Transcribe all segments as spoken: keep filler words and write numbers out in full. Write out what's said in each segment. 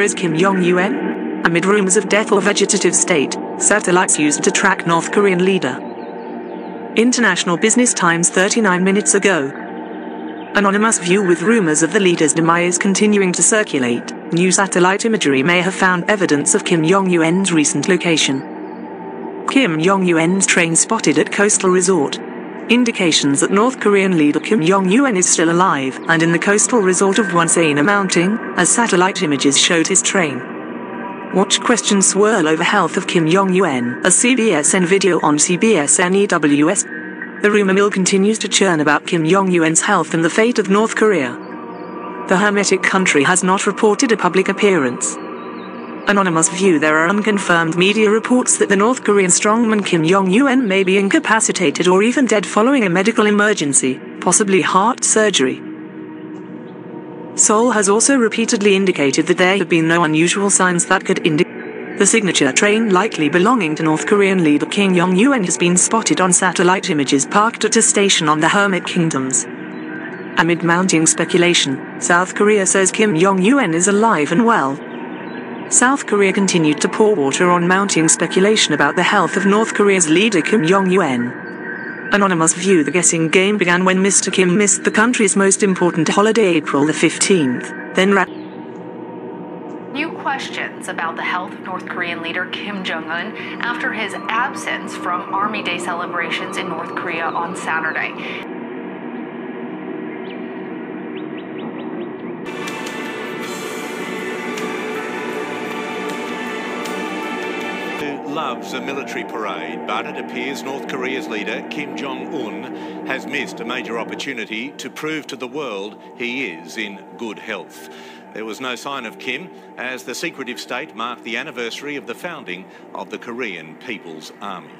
Where is Kim Jong-un? Amid rumors of death or vegetative state, satellites used to track North Korean leader. International Business Times thirty-nine minutes ago. Anonymous view with rumors of the leader's demise continuing to circulate, new satellite imagery may have found evidence of Kim Jong-un's recent location. Kim Jong-un's train spotted at coastal resort. Indications that North Korean leader Kim Jong-un is still alive and in the coastal resort of Wonsan are mounting, as satellite images showed his train. Watch questions swirl over health of Kim Jong-un, a C B S N video on C B S N E W S. The rumor mill continues to churn about Kim Jong-un's health and the fate of North Korea. The hermetic country has not reported a public appearance. Anonymous view. There are unconfirmed media reports that the North Korean strongman Kim Jong-un may be incapacitated or even dead following a medical emergency, possibly heart surgery. Seoul has also repeatedly indicated that there have been no unusual signs that could indicate the signature train likely belonging to North Korean leader Kim Jong-un has been spotted on satellite images parked at a station on the Hermit Kingdoms. Amid mounting speculation, South Korea says Kim Jong-un is alive and well. South Korea continued to pour water on mounting speculation about the health of North Korea's leader Kim Jong-un. Anonymous view. The guessing game began when Mister Kim missed the country's most important holiday April the fifteenth, then ra- New questions about the health of North Korean leader Kim Jong-un after his absence from Army Day celebrations in North Korea on Saturday. Loves a military parade, but it appears North Korea's leader, Kim Jong-un, has missed a major opportunity to prove to the world he is in good health. There was no sign of Kim as the secretive state marked the anniversary of the founding of the Korean People's Army.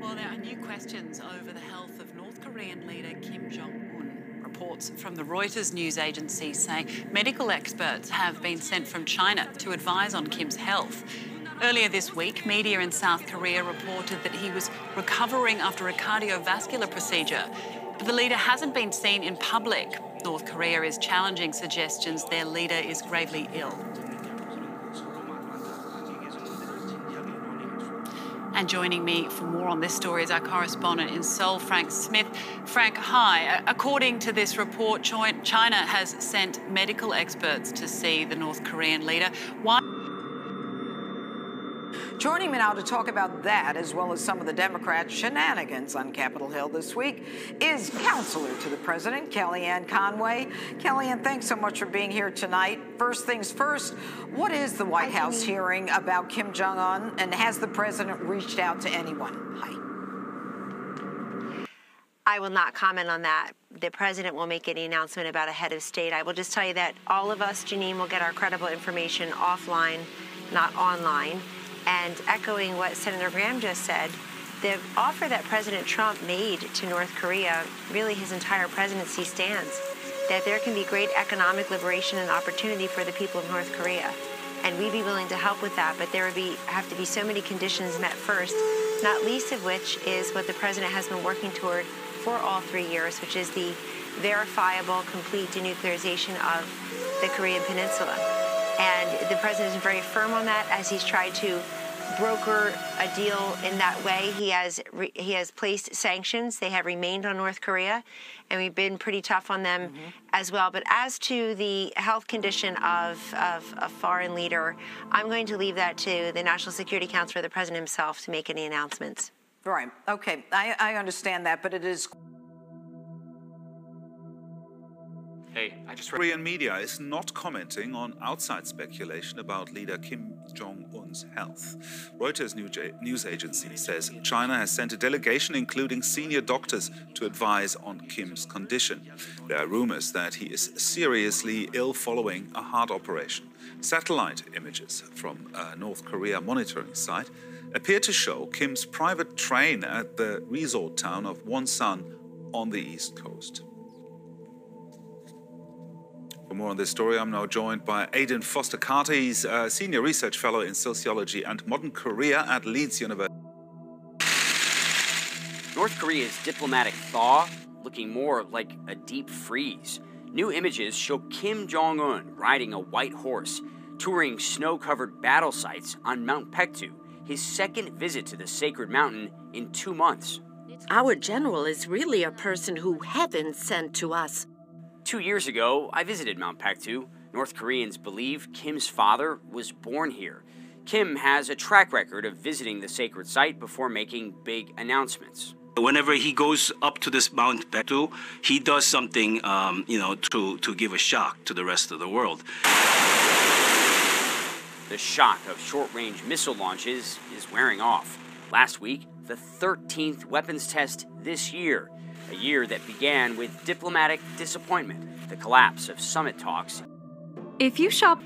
Well, there are new questions over the health of North Korean leader Kim Jong-un. Reports from the Reuters news agency say medical experts have been sent from China to advise on Kim's health. Earlier this week, media in South Korea reported that he was recovering after a cardiovascular procedure. But the leader hasn't been seen in public. North Korea is challenging suggestions their leader is gravely ill. And joining me for more on this story is our correspondent in Seoul, Frank Smith. Frank, hi. According to this report, China has sent medical experts to see the North Korean leader. Why? Joining me now to talk about that, as well as some of the Democrat shenanigans on Capitol Hill this week, is counselor to the president, Kellyanne Conway. Kellyanne, thanks so much for being here tonight. First things first, what is the White Hi, House Jimmy. hearing about Kim Jong-un, and has the president reached out to anyone? Hi. I will not comment on that. The president will make any announcement about a head of state. I will just tell you that all of us, Janine, will get our credible information offline, not online. And echoing what Senator Graham just said, the offer that President Trump made to North Korea, really his entire presidency stands, that there can be great economic liberation and opportunity for the people of North Korea. And we'd be willing to help with that, but there would be, have to be so many conditions met first, not least of which is what the president has been working toward for all three years, which is the verifiable, complete denuclearization of the Korean Peninsula. And the president is very firm on that as he's tried to broker a deal in that way. He has re he has placed sanctions. They have remained on North Korea, and we've been pretty tough on them mm-hmm. as well. But as to the health condition of, of a foreign leader, I'm going to leave that to the National Security Council or the president himself to make any announcements. Right. Okay. I, I understand that, but it is... Hey, I just read Korean media is not commenting on outside speculation about leader Kim Jong-un's health. Reuters news agency says China has sent a delegation, including senior doctors, to advise on Kim's condition. There are rumors that he is seriously ill following a heart operation. Satellite images from a North Korea monitoring site appear to show Kim's private train at the resort town of Wonsan on the east coast. For more on this story, I'm now joined by Aidan Foster-Carter. He's a senior research fellow in sociology and modern Korea at Leeds University. North Korea's diplomatic thaw looking more like a deep freeze. New images show Kim Jong-un riding a white horse, touring snow-covered battle sites on Mount Paektu, his second visit to the sacred mountain in two months. Our general is really a person who heaven sent to us. Two years ago, I visited Mount Paektu. North Koreans believe Kim's father was born here. Kim has a track record of visiting the sacred site before making big announcements. Whenever he goes up to this Mount Paektu, he does something, um, you know, to, to give a shock to the rest of the world. The shock of short-range missile launches is wearing off. Last week, the thirteenth weapons test this year, a year that began with diplomatic disappointment, the collapse of summit talks. If you shop...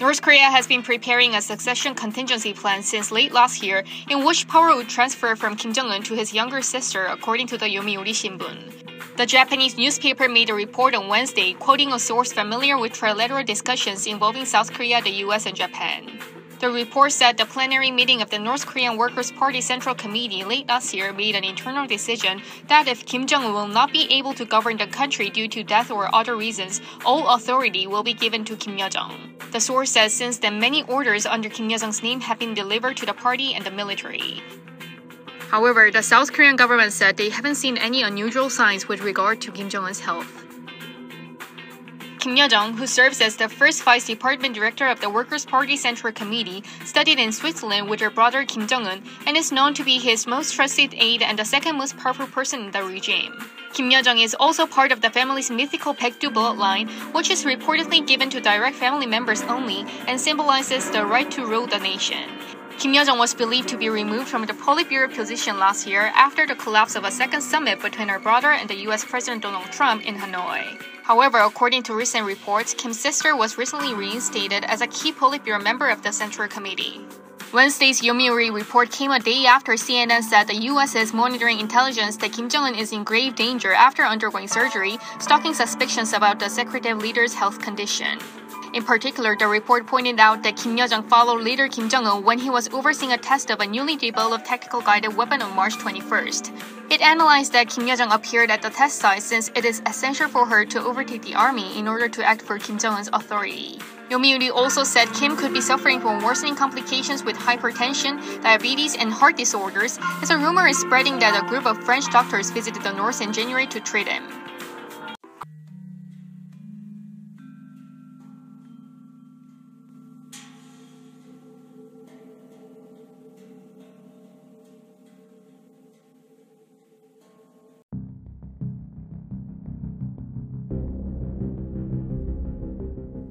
North Korea has been preparing a succession contingency plan since late last year, in which power would transfer from Kim Jong-un to his younger sister, according to the Yomiuri Shimbun. The Japanese newspaper made a report on Wednesday, quoting a source familiar with trilateral discussions involving South Korea, the U S, and Japan. The report said the plenary meeting of the North Korean Workers' Party Central Committee late last year made an internal decision that if Kim Jong-un will not be able to govern the country due to death or other reasons, all authority will be given to Kim Yo-jong. The source says since then many orders under Kim Yo-jong's name have been delivered to the party and the military. However, the South Korean government said they haven't seen any unusual signs with regard to Kim Jong-un's health. Kim Yo-jong, who serves as the first vice department director of the Workers' Party Central Committee, studied in Switzerland with her brother Kim Jong-un and is known to be his most trusted aide and the second most powerful person in the regime. Kim Yo-jong is also part of the family's mythical Paektu bloodline, which is reportedly given to direct family members only and symbolizes the right to rule the nation. Kim Yo-jong was believed to be removed from the Politburo position last year after the collapse of a second summit between her brother and the U S President Donald Trump in Hanoi. However, according to recent reports, Kim's sister was recently reinstated as a key Politburo member of the Central Committee. Wednesday's Yomiuri report came a day after C N N said the U S is monitoring intelligence that Kim Jong-un is in grave danger after undergoing surgery, stoking suspicions about the secretive leader's health condition. In particular, the report pointed out that Kim Yo-jong followed leader Kim Jong-un when he was overseeing a test of a newly developed tactical guided weapon on March twenty-first. It analyzed that Kim Yo-jong appeared at the test site since it is essential for her to overtake the army in order to act for Kim Jong-un's authority. Yomiuri also said Kim could be suffering from worsening complications with hypertension, diabetes, and heart disorders, as a rumor is spreading that a group of French doctors visited the north in January to treat him.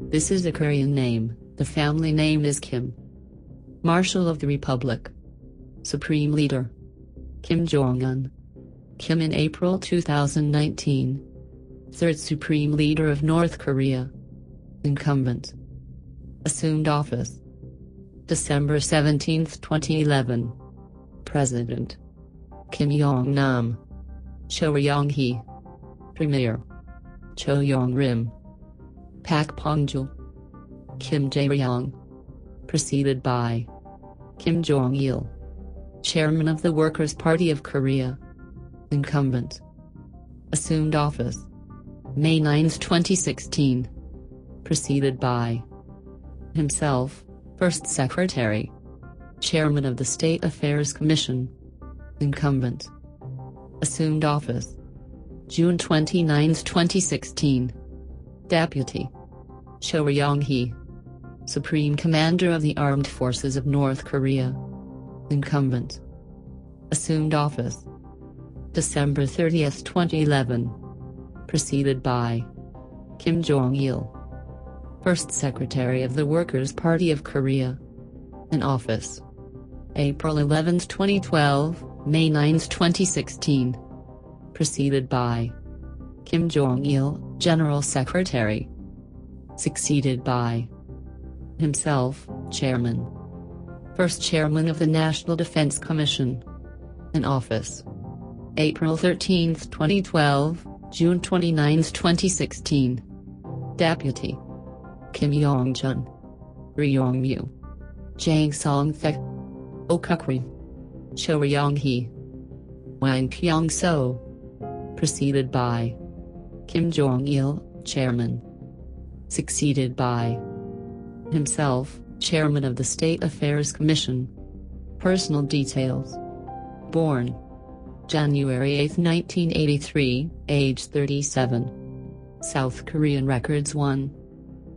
This is a Korean name. The family name is Kim. Marshal of the Republic. Supreme Leader. Kim Jong-un. Kim in April two thousand nineteen. Third Supreme Leader of North Korea. Incumbent. Assumed office December seventeenth, twenty eleven. President. Kim Yong-nam. Choe Ryong-hae. Premier. Cho Yong-rim. Pak Pong-jul. Kim Jae-ryong. Preceded by Kim Jong-il. Chairman of the Workers' Party of Korea. Incumbent. Assumed office May ninth, twenty sixteen. Preceded by himself, First Secretary. Chairman of the State Affairs Commission. Incumbent. Assumed office June twenty-ninth, twenty sixteen. Deputy. Choe Ryong-hae. Supreme Commander of the Armed Forces of North Korea. Incumbent. Assumed office December thirtieth, twenty eleven. Preceded by Kim Jong-il. First Secretary of the Workers' Party of Korea. In office April eleventh, twenty twelve, May ninth, twenty sixteen. Preceded by Kim Jong-il, General Secretary. Succeeded by himself, Chairman. First Chairman of the National Defense Commission. In office April thirteenth, twenty twelve, June twenty-ninth, twenty sixteen. Deputy. Kim Yong-chun. Ri Yong-mu. Jang Song-thaek. Oh Kuk-ri. Choe Ryong-hae. Wang Kyung-so. preceded by Kim Jong-il, chairman, succeeded by himself, chairman of the State Affairs Commission. Personal details. Born January eighth nineteen eighty-three, age thirty-seven. South Korean records. One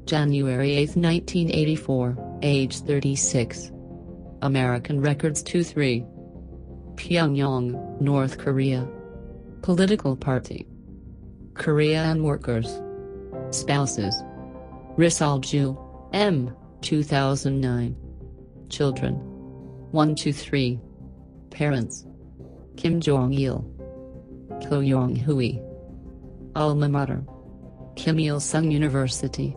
January eighth nineteen eighty-four, age thirty-six. American records. Two three. Pyongyang, North Korea. Political party: Korean Workers. Spouses: Ri Sol-ju, M, two thousand nine. Children: one two three. Parents: Kim Jong-il, Ko Yong-hui. Alma mater: Kim Il-sung University,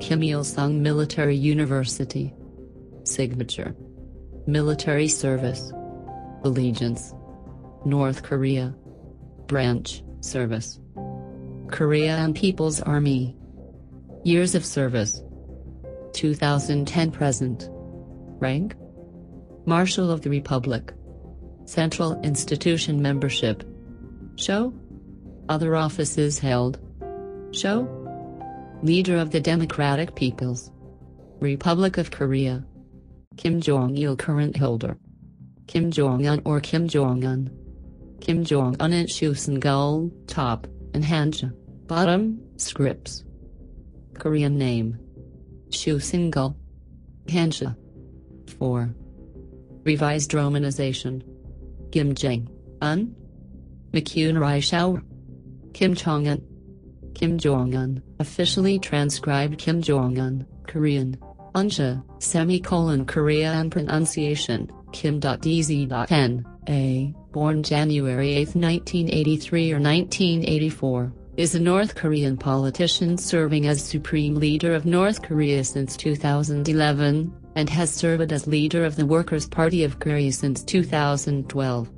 Kim Il-sung Military University. Signature: military service. Allegiance: North Korea. Branch: service. Korean People's Army. Years of service: two thousand ten present. Rank: Marshal of the Republic. Central institution membership. Show: other offices held. Show: leader of the Democratic People's Republic of Korea. Kim Jong-il, current holder. Kim Jong-un or Kim Jong-un. Kim Jong-un and Choe-sung-gul, top, and Hanja, bottom, scripts. Korean name: Choe-sung-gul, Hanja. four. Revised romanization: Kim Jong-un, McCune Rai Shao, Kim Jong-un. Kim Jong-un, officially transcribed Kim Jong-un, Korean, Unsha, semicolon Korean pronunciation, Kim.dz.n, a, born January eighth nineteen eighty-three or nineteen eighty-four, is a North Korean politician serving as Supreme Leader of North Korea since two thousand eleven, and has served as leader of the Workers' Party of Korea since two thousand twelve.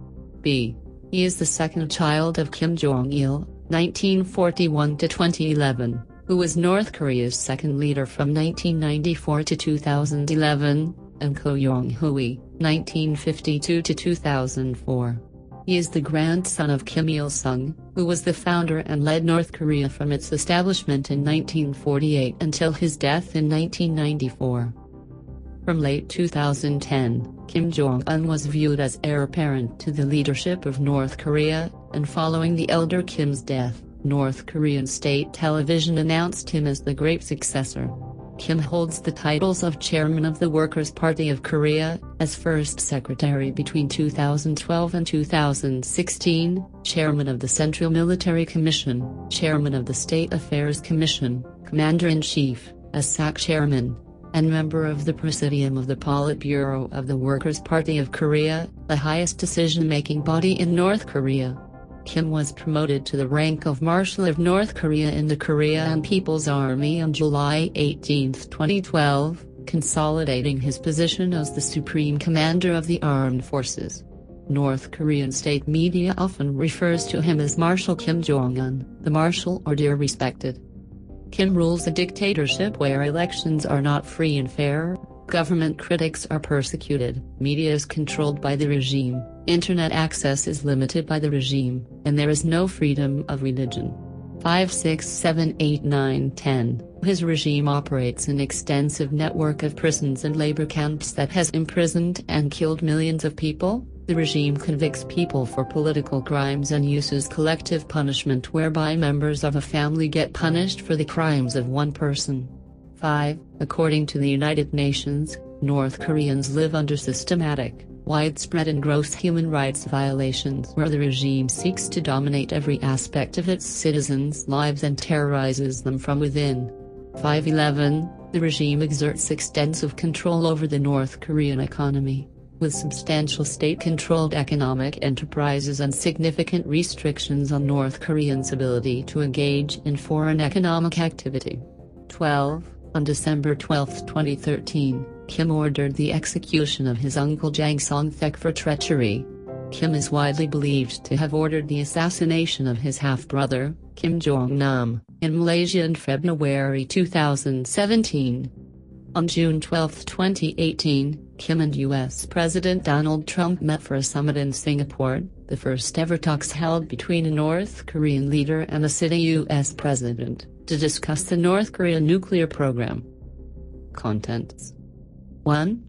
B. He is the second child of Kim Jong-il, nineteen forty-one to twenty eleven, who was North Korea's second leader from nineteen ninety-four to two thousand eleven, and Ko Yong-hui, nineteen fifty-two to two thousand four. He is the grandson of Kim Il-sung, who was the founder and led North Korea from its establishment in nineteen forty-eight until his death in nineteen ninety-four. From late two thousand ten, Kim Jong-un was viewed as heir apparent to the leadership of North Korea, and following the elder Kim's death, North Korean state television announced him as the great successor. Kim holds the titles of Chairman of the Workers' Party of Korea, as First Secretary between two thousand twelve and two thousand sixteen, Chairman of the Central Military Commission, Chairman of the State Affairs Commission, Commander-in-Chief, as S A C Chairman, and member of the Presidium of the Politburo of the Workers' Party of Korea, the highest decision-making body in North Korea. Kim was promoted to the rank of Marshal of North Korea in the Korean People's Army on July eighteenth twenty twelve, consolidating his position as the Supreme Commander of the Armed Forces. North Korean state media often refers to him as Marshal Kim Jong-un, the Marshal or Dear Respected. Kim rules a dictatorship where elections are not free and fair, government critics are persecuted, media is controlled by the regime, internet access is limited by the regime, and there is no freedom of religion. five six seven eight nine ten. His regime operates an extensive network of prisons and labor camps that has imprisoned and killed millions of people. The regime convicts people for political crimes and uses collective punishment whereby members of a family get punished for the crimes of one person. five. According to the United Nations, North Koreans live under systematic, widespread and gross human rights violations where the regime seeks to dominate every aspect of its citizens' lives and terrorizes them from within. five eleven. The regime exerts extensive control over the North Korean economy, with substantial state-controlled economic enterprises and significant restrictions on North Koreans' ability to engage in foreign economic activity. twelve. On December twelfth twenty thirteen, Kim ordered the execution of his uncle Jang Song-thaek for treachery. Kim is widely believed to have ordered the assassination of his half-brother, Kim Jong-nam, in Malaysia in February two thousand seventeen. On June twelfth twenty eighteen, Kim and U S President Donald Trump met for a summit in Singapore, the first ever talks held between a North Korean leader and a sitting U S president, to discuss the North Korean nuclear program. Contents: one.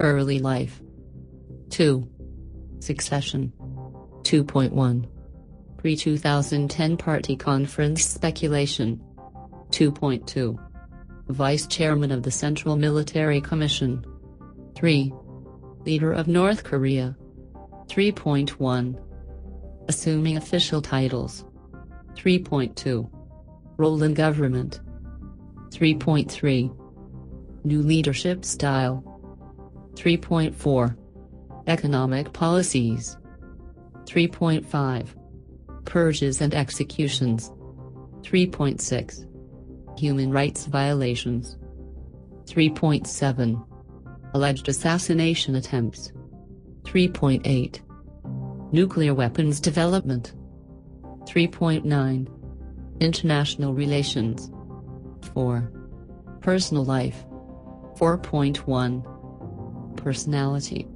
Early life. two. Succession. two point one. Pre-twenty ten Party Conference Speculation. two point two. Vice Chairman of the Central Military Commission. three. Leader of North Korea. three point one. Assuming official titles. three point two. Role in government. three point three. New leadership style. three point four. Economic policies. three point five. Purges and executions. three point six. Human rights violations. three point seven. Alleged assassination attempts. three point eight. Nuclear weapons development. three point nine. International relations. four. Personal life. four point one. Personality.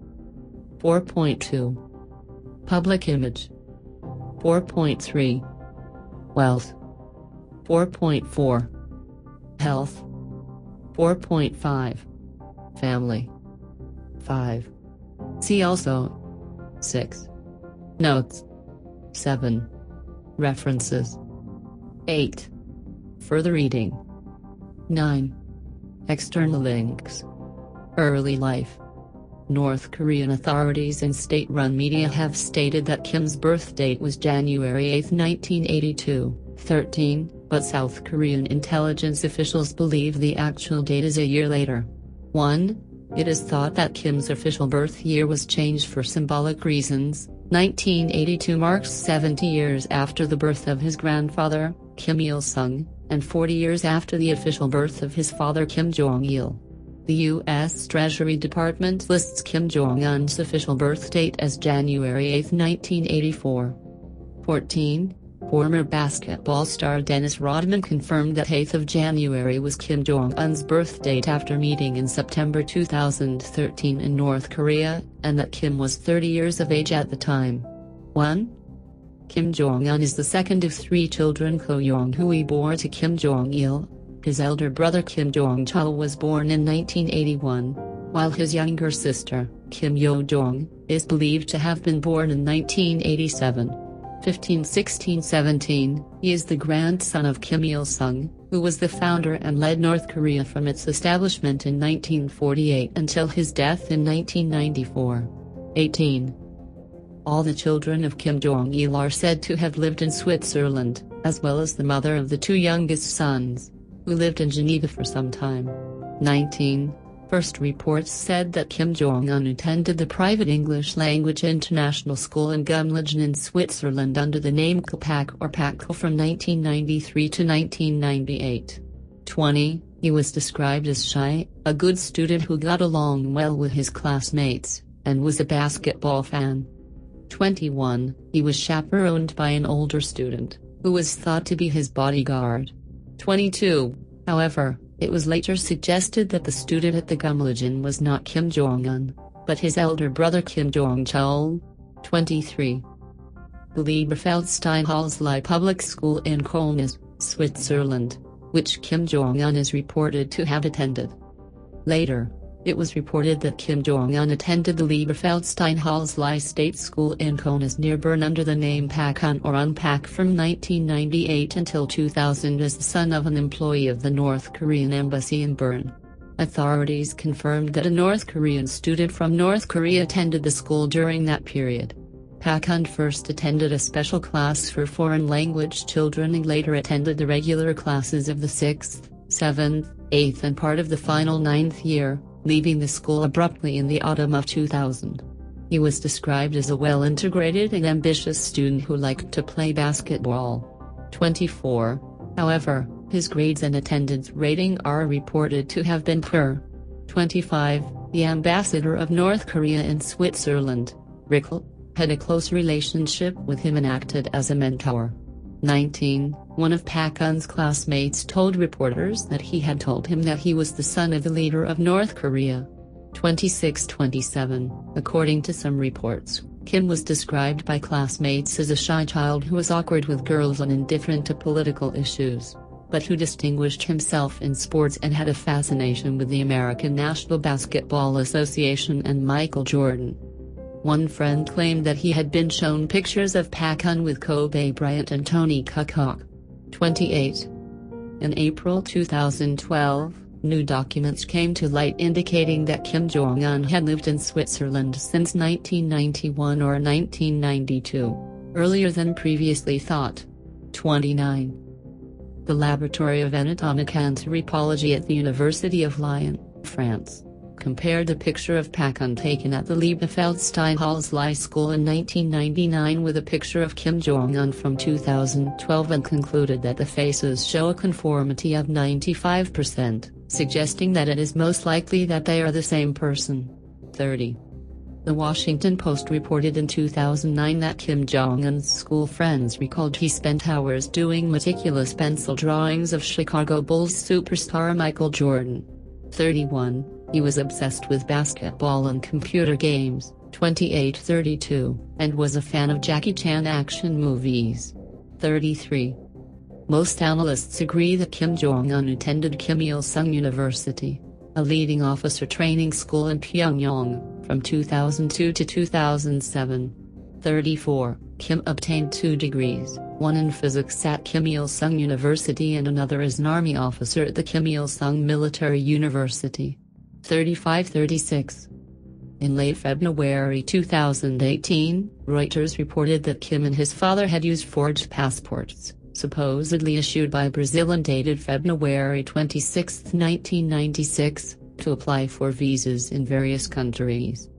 four point two. Public image. four point three. Wealth. four point four. Health. four point five. Family. five. See also. six. Notes. seven. References. eight. Further reading. nine. External links. Early life. North Korean authorities and state-run media have stated that Kim's birth date was January eighth nineteen eighty-two, thirteen, but South Korean intelligence officials believe the actual date is a year later. one. It is thought that Kim's official birth year was changed for symbolic reasons. nineteen eighty-two marks seventy years after the birth of his grandfather, Kim Il-sung, and forty years after the official birth of his father Kim Jong-il. The U S Treasury Department lists Kim Jong-un's official birth date as January eighth nineteen eighty-four. fourteen. Former basketball star Dennis Rodman confirmed that eighth of January was Kim Jong-un's birth date after meeting in September two thousand thirteen in North Korea, and that Kim was thirty years of age at the time. one. Kim Jong-un is the second of three children Ko Yong-hui bore to Kim Jong-il. His elder brother Kim Jong-chul was born in nineteen eighty-one, while his younger sister, Kim Yo-jong, is believed to have been born in nineteen eighty-seven. fifteen sixteen seventeen, he is the grandson of Kim Il-sung, who was the founder and led North Korea from its establishment in nineteen forty-eight until his death in nineteen ninety-four. eighteen. All the children of Kim Jong-il are said to have lived in Switzerland, as well as the mother of the two youngest sons, who lived in Geneva for some time. nineteen. First reports said that Kim Jong-un attended the private English-language international school in Gumlingen in Switzerland under the name Kapak or Pakko from nineteen ninety-three to nineteen ninety-eight. twenty. He was described as shy, a good student who got along well with his classmates, and was a basketball fan. twenty-one. He was chaperoned by an older student, who was thought to be his bodyguard. twenty-two. However, it was later suggested that the student at the Gumlingen was not Kim Jong-un, but his elder brother Kim Jong-chul. twenty-three. The Liebefeld-Steinhölzli public school in Kolnis, Switzerland, which Kim Jong-un is reported to have attended. Later, it was reported that Kim Jong-un attended the Liebefeld-Steinhölzli State School in Kolnis near Bern under the name Pakun or Unpak from nineteen ninety-eight until two thousand as the son of an employee of the North Korean embassy in Bern. Authorities confirmed that a North Korean student from North Korea attended the school during that period. Pakun first attended a special class for foreign language children and later attended the regular classes of the sixth, seventh, eighth and part of the final ninth year, leaving the school abruptly in the autumn of two thousand. He was described as a well-integrated and ambitious student who liked to play basketball. twenty-four. However, his grades and attendance rating are reported to have been poor. twenty-five. The ambassador of North Korea in Switzerland, Rickel, had a close relationship with him and acted as a mentor. nineteen, one of Pak Un's classmates told reporters that he had told him that he was the son of the leader of North Korea. twenty-six twenty-seven, according to some reports, Kim was described by classmates as a shy child who was awkward with girls and indifferent to political issues, but who distinguished himself in sports and had a fascination with the American National Basketball Association and Michael Jordan. One friend claimed that he had been shown pictures of Pak Un with Kobe Bryant and Tony Kukoc. twenty-eight. In April two thousand twelve, new documents came to light indicating that Kim Jong-un had lived in Switzerland since nineteen ninety-one or nineteen ninety-two, earlier than previously thought. twenty-nine. The Laboratory of Anatomic Anthropology at the University of Lyon, France, compared a picture of Pak Un taken at the Liebefeld-Steinhölzli school in nineteen ninety-nine with a picture of Kim Jong-un from two thousand twelve and concluded that the faces show a conformity of ninety-five percent, suggesting that it is most likely that they are the same person. thirty. The Washington Post reported in two thousand nine that Kim Jong-un's school friends recalled he spent hours doing meticulous pencil drawings of Chicago Bulls superstar Michael Jordan. thirty-one. He was obsessed with basketball and computer games, twenty-eight thirty-two, and was a fan of Jackie Chan action movies. thirty-three. Most analysts agree that Kim Jong-un attended Kim Il-sung University, a leading officer training school in Pyongyang, from two thousand two to two thousand seven. thirty-four. Kim obtained two degrees, one in physics at Kim Il-sung University and another as an army officer at the Kim Il-sung Military University. thirty-five thirty-six. In late February two thousand eighteen, Reuters reported that Kim and his father had used forged passports, supposedly issued by Brazil and dated February twenty-sixth nineteen ninety-six, to apply for visas in various countries.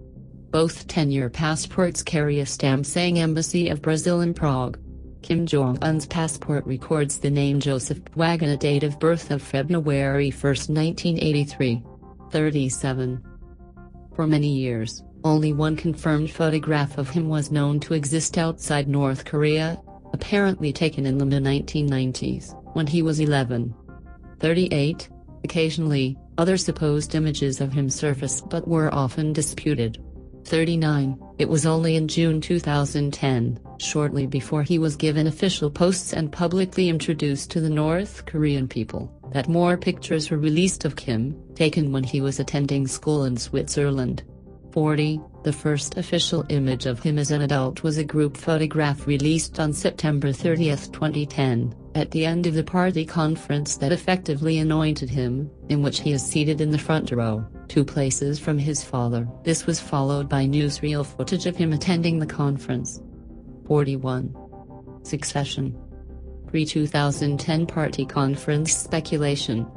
Both ten-year passports carry a stamp saying Embassy of Brazil in Prague. Kim Jong-un's passport records the name Joseph Puig and a date of birth of February first nineteen eighty-three. thirty-seven. For many years, only one confirmed photograph of him was known to exist outside North Korea, apparently taken in the mid nineteen nineties, when he was eleven. thirty-eight. Occasionally, other supposed images of him surfaced but were often disputed. thirty-nine. It was only in June two thousand ten, shortly before he was given official posts and publicly introduced to the North Korean people, that more pictures were released of Kim, taken when he was attending school in Switzerland. forty. The first official image of him as an adult was a group photograph released on September thirtieth twenty ten, at the end of the party conference that effectively anointed him, in which he is seated in the front row, two places from his father. This was followed by newsreel footage of him attending the conference. forty-one. Succession. Pre-two thousand ten party conference speculation.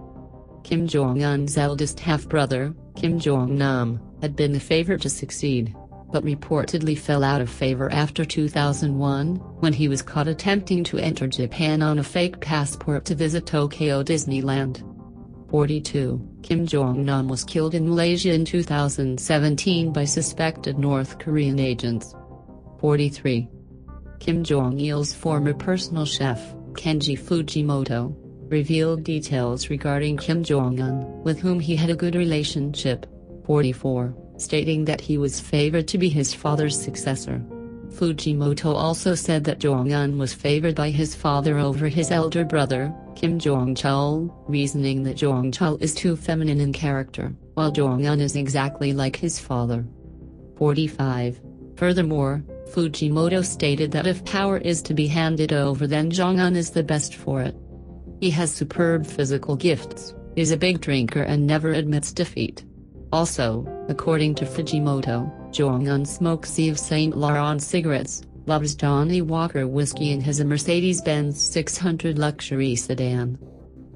Kim Jong-un's eldest half-brother, Kim Jong-nam, had been the favorite to succeed, but reportedly fell out of favor after two thousand one, when he was caught attempting to enter Japan on a fake passport to visit Tokyo Disneyland. forty-two. Kim Jong-nam was killed in Malaysia in two thousand seventeen by suspected North Korean agents. forty-three. Kim Jong-il's former personal chef, Kenji Fujimoto, revealed details regarding Kim Jong-un, with whom he had a good relationship. forty-four, stating that he was favored to be his father's successor. Fujimoto also said that Jong-un was favored by his father over his elder brother, Kim Jong-chul, reasoning that Jong-chul is too feminine in character, while Jong-un is exactly like his father. forty-five. Furthermore, Fujimoto stated that if power is to be handed over, then Jong-un is the best for it. He has superb physical gifts, is a big drinker and never admits defeat. Also, according to Fujimoto, Jong-un smokes Yves Saint Laurent cigarettes, loves Johnny Walker whiskey and has a Mercedes-Benz six hundred luxury sedan.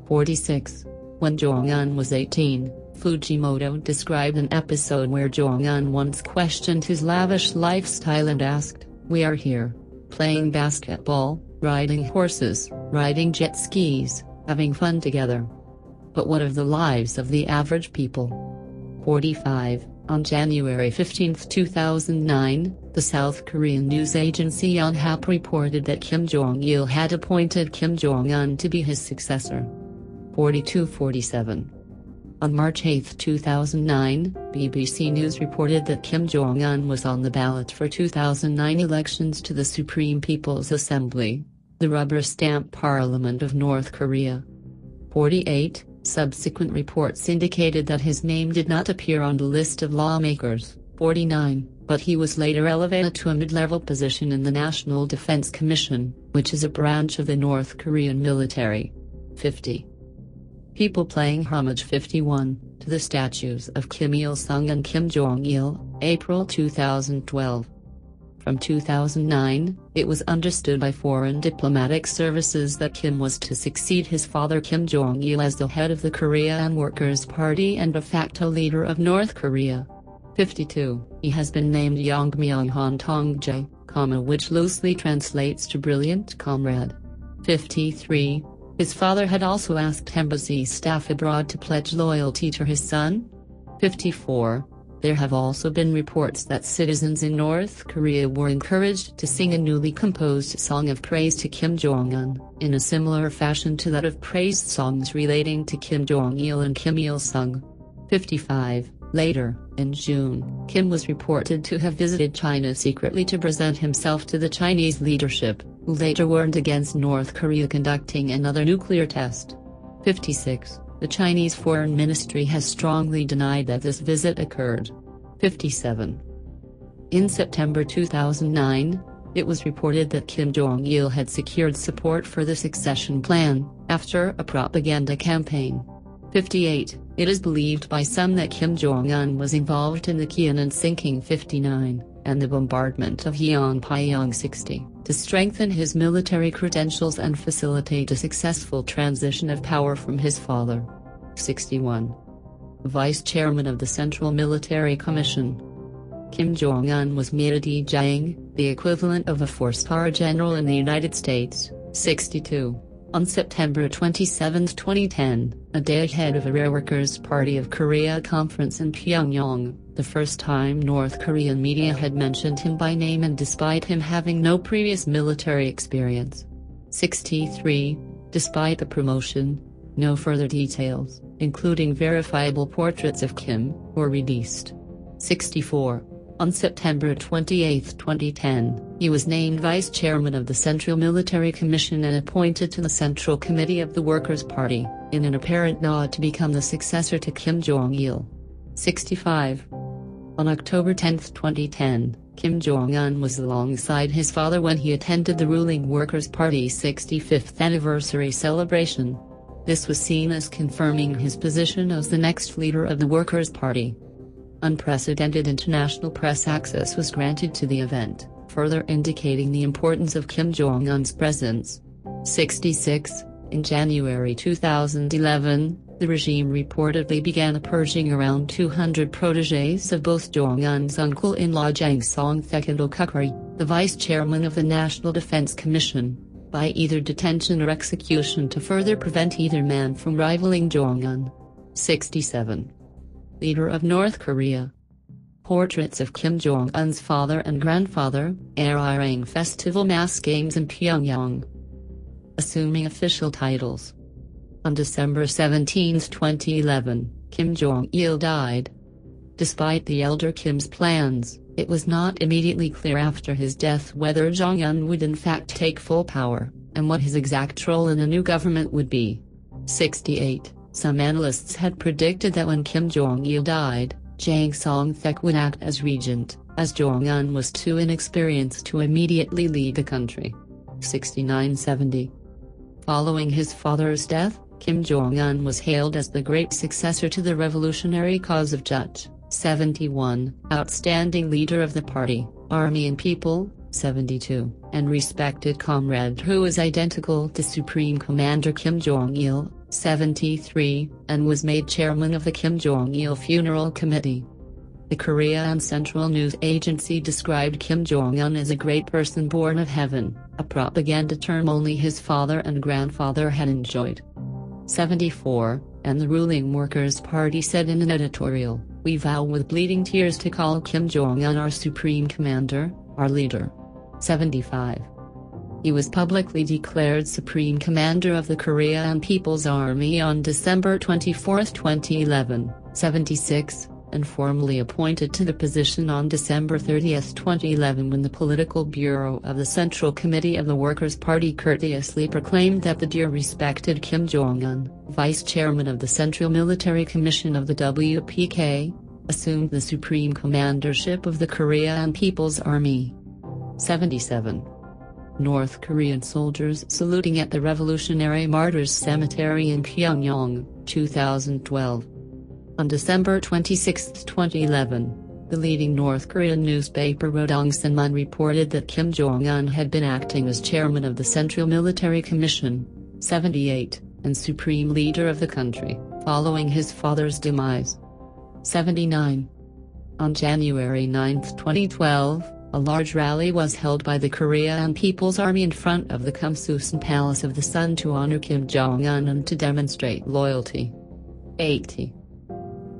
forty-six. When Jong-un was eighteen, Fujimoto described an episode where Jong-un once questioned his lavish lifestyle and asked, "We are here, playing basketball, riding horses, riding jet skis, having fun together. But what of the lives of the average people?" forty-five. On January fifteenth two thousand nine, the South Korean news agency Yonhap reported that Kim Jong-il had appointed Kim Jong-un to be his successor. forty-two forty-seven. On March eighth two thousand nine, B B C News reported that Kim Jong-un was on the ballot for two thousand nine elections to the Supreme People's Assembly, the rubber stamp parliament of North Korea. forty-eight. Subsequent reports indicated that his name did not appear on the list of lawmakers, forty-nine, but he was later elevated to a mid-level position in the National Defense Commission, which is a branch of the North Korean military. fifty. People paying homage fifty-one, to the statues of Kim Il-sung and Kim Jong-il, April two thousand twelve. From two thousand nine, it was understood by foreign diplomatic services that Kim was to succeed his father Kim Jong-il as the head of the Korean Workers' Party and de facto leader of North Korea. fifty-two. He has been named Yongmyeonghon Tongjae, comma, which loosely translates to brilliant comrade. fifty-three. His father had also asked embassy staff abroad to pledge loyalty to his son. fifty-four. There have also been reports that citizens in North Korea were encouraged to sing a newly composed song of praise to Kim Jong-un, in a similar fashion to that of praise songs relating to Kim Jong-il and Kim Il-sung. fifty-five. Later, in June, Kim was reported to have visited China secretly to present himself to the Chinese leadership, who later warned against North Korea conducting another nuclear test. fifty-six. The Chinese Foreign Ministry has strongly denied that this visit occurred. fifty-seven. In September two thousand nine, it was reported that Kim Jong-il had secured support for the succession plan, after a propaganda campaign. fifty-eight. It is believed by some that Kim Jong-un was involved in the Kyanan sinking fifty-nine, and the bombardment of Pyongyang sixty, to strengthen his military credentials and facilitate a successful transition of power from his father. sixty-one. Vice Chairman of the Central Military Commission. Kim Jong-un was made a D J ing, the equivalent of a four-star general in the United States, sixty-two. On September twenty-seventh twenty ten, a day ahead of a rare Workers' Party of Korea conference in Pyongyang, the first time North Korean media had mentioned him by name and despite him having no previous military experience. sixty-three. Despite the promotion, no further details, including verifiable portraits of Kim, were released. sixty-four. On September twenty-eighth twenty ten, he was named Vice Chairman of the Central Military Commission and appointed to the Central Committee of the Workers' Party, in an apparent nod to become the successor to Kim Jong-il. sixty-five. On October tenth twenty ten, Kim Jong-un was alongside his father when he attended the ruling Workers' Party's sixty-fifth anniversary celebration. This was seen as confirming his position as the next leader of the Workers' Party. Unprecedented international press access was granted to the event, further indicating the importance of Kim Jong-un's presence. sixty-six. In January two thousand eleven, the regime reportedly began purging around two hundred protégés of both Jong-un's uncle-in-law Jang Song-thaek and Oh Kuk-ri, the vice chairman of the National Defense Commission, by either detention or execution to further prevent either man from rivaling Jong-un. sixty-seven. Leader of North Korea. Portraits of Kim Jong-un's father and grandfather, airing festival mass games in Pyongyang. Assuming official titles. On December seventeenth twenty eleven, Kim Jong-il died. Despite the elder Kim's plans, it was not immediately clear after his death whether Jong-un would in fact take full power, and what his exact role in a new government would be. sixty-eight. Some analysts had predicted that when Kim Jong-il died, Jang Song-thaek would act as regent, as Jong-un was too inexperienced to immediately lead the country. sixty-nine seventy. Following his father's death, Kim Jong-un was hailed as the great successor to the revolutionary cause of Juche, seventy-one, outstanding leader of the party, army and people, seventy-two, and respected comrade who is identical to Supreme Commander Kim Jong-il, seventy-three, and was made chairman of the Kim Jong-il Funeral Committee. The Korean Central News Agency described Kim Jong-un as a great person born of heaven, a propaganda term only his father and grandfather had enjoyed. seventy-four, and the ruling Workers' Party said in an editorial, "We vow with bleeding tears to call Kim Jong-un our supreme commander, our leader." seventy-five. He was publicly declared supreme commander of the Korean People's Army on December twenty-fourth, twenty eleven, seventy-six, and formally appointed to the position on December thirtieth, twenty eleven, when the Political Bureau of the Central Committee of the Workers' Party courteously proclaimed that the dear respected Kim Jong-un, Vice Chairman of the Central Military Commission of the W P K, assumed the supreme commandership of the Korean People's Army. seventy-seven. North Korean soldiers saluting at the Revolutionary Martyrs Cemetery in Pyongyang, two thousand twelve. On December twenty-sixth, twenty eleven, the leading North Korean newspaper Rodong Sinmun reported that Kim Jong-un had been acting as chairman of the Central Military Commission, seventy-eight, and supreme leader of the country, following his father's demise. seventy-nine. On January ninth, twenty twelve, a large rally was held by the Korean People's Army in front of the Kumsusan Palace of the Sun to honor Kim Jong-un and to demonstrate loyalty. eighty.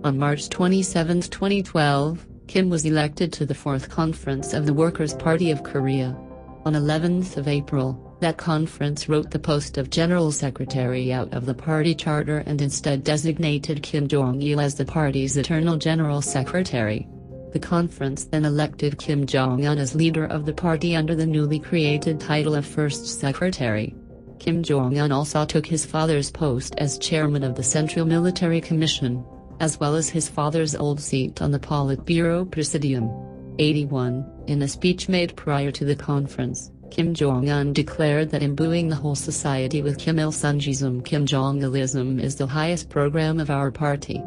On March twenty-seventh, twenty twelve, Kim was elected to the Fourth Conference of the Workers' Party of Korea. On eleventh of April, that conference wrote the post of General Secretary out of the party charter and instead designated Kim Jong-il as the party's eternal General Secretary. The conference then elected Kim Jong-un as leader of the party under the newly created title of First Secretary. Kim Jong-un also took his father's post as chairman of the Central Military Commission, as well as his father's old seat on the Politburo Presidium. eighty-one. In a speech made prior to the conference, Kim Jong-un declared that imbuing the whole society with Kim Il-sungism, Kim Jong-ilism is the highest program of our party.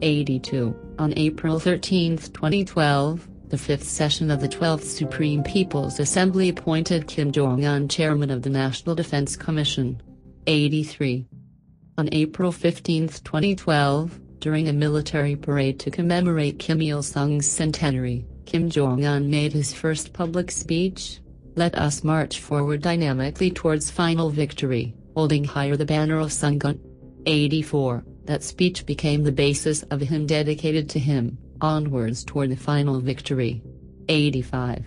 eighty-two. On April thirteenth, twenty twelve, the fifth session of the twelfth Supreme People's Assembly appointed Kim Jong-un chairman of the National Defense Commission. eighty-three. On April fifteenth, twenty twelve, during a military parade to commemorate Kim Il-sung's centenary, Kim Jong-un made his first public speech, "Let us march forward dynamically towards final victory, holding higher the banner of Sungun." eighty-four. That speech became the basis of a hymn dedicated to him, "Onwards toward the final victory." eighty-five.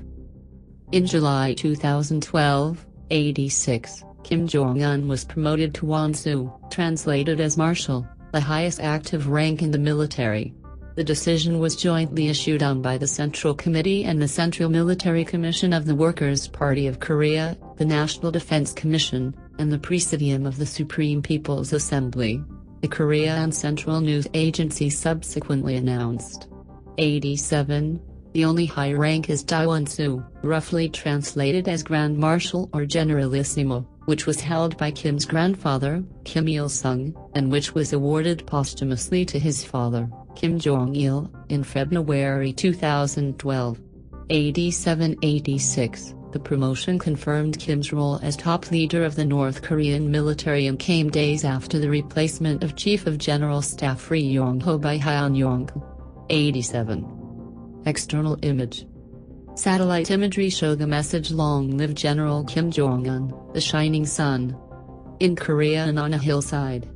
In July two thousand twelve, eighty-six, Kim Jong-un was promoted to Wansu, translated as Marshal, the highest active rank in the military. The decision was jointly issued on by the Central Committee and the Central Military Commission of the Workers' Party of Korea, the National Defense Commission, and the Presidium of the Supreme People's Assembly. The Korean Central News Agency subsequently announced. eighty-seven. The only high rank is Daewonsu, roughly translated as Grand Marshal or Generalissimo, which was held by Kim's grandfather, Kim Il-sung, and which was awarded posthumously to his father, Kim Jong-il, in February two thousand twelve. eighty-seven eighty-six, the promotion confirmed Kim's role as top leader of the North Korean military and came days after the replacement of Chief of General Staff Ri Yong-hae by Han-yong. eighty-seven. External image. Satellite imagery show the message "Long live General Kim Jong-un, the shining sun," in Korea and on a hillside.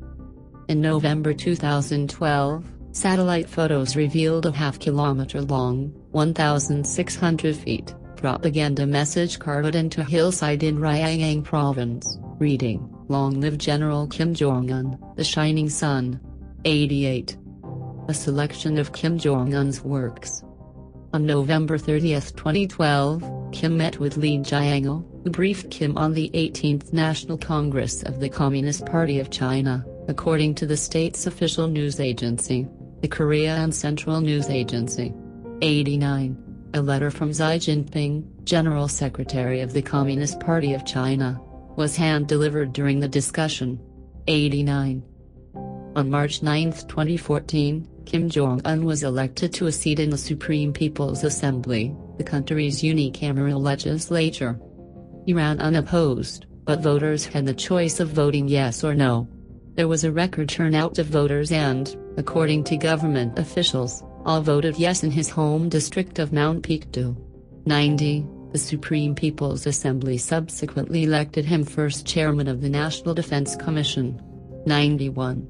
In November two thousand twelve, satellite photos revealed a half-kilometer long, one thousand six hundred feet, propaganda message carved into a hillside in Ryanggang Province, reading, "Long live General Kim Jong-un, the shining sun." eighty-eight. A selection of Kim Jong-un's works. On November thirtieth, twenty twelve, Kim met with Lee Jae-yong, who briefed Kim on the eighteenth National Congress of the Communist Party of China, according to the state's official news agency, the Korean Central News Agency. eighty-nine. A letter from Xi Jinping, General Secretary of the Communist Party of China, was hand-delivered during the discussion. eighty-nine. On March ninth, twenty fourteen, Kim Jong-un was elected to a seat in the Supreme People's Assembly, the country's unicameral legislature. He ran unopposed, but voters had the choice of voting yes or no. There was a record turnout of voters and, according to government officials, all voted yes in his home district of Mount Paektu. ninety. The Supreme People's Assembly subsequently elected him first chairman of the National Defense Commission. ninety-one.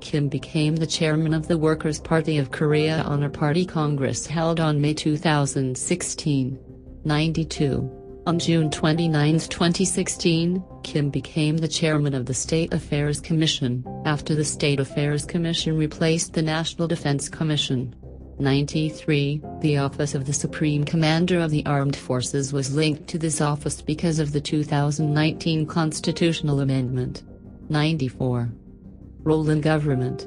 Kim became the chairman of the Workers' Party of Korea on a party congress held on May two thousand sixteen. ninety-two. On June twenty-ninth, twenty sixteen, Kim became the chairman of the State Affairs Commission, after the State Affairs Commission replaced the National Defense Commission. ninety-three. The office of the Supreme Commander of the Armed Forces was linked to this office because of the two thousand nineteen constitutional amendment. ninety-four. Role in government.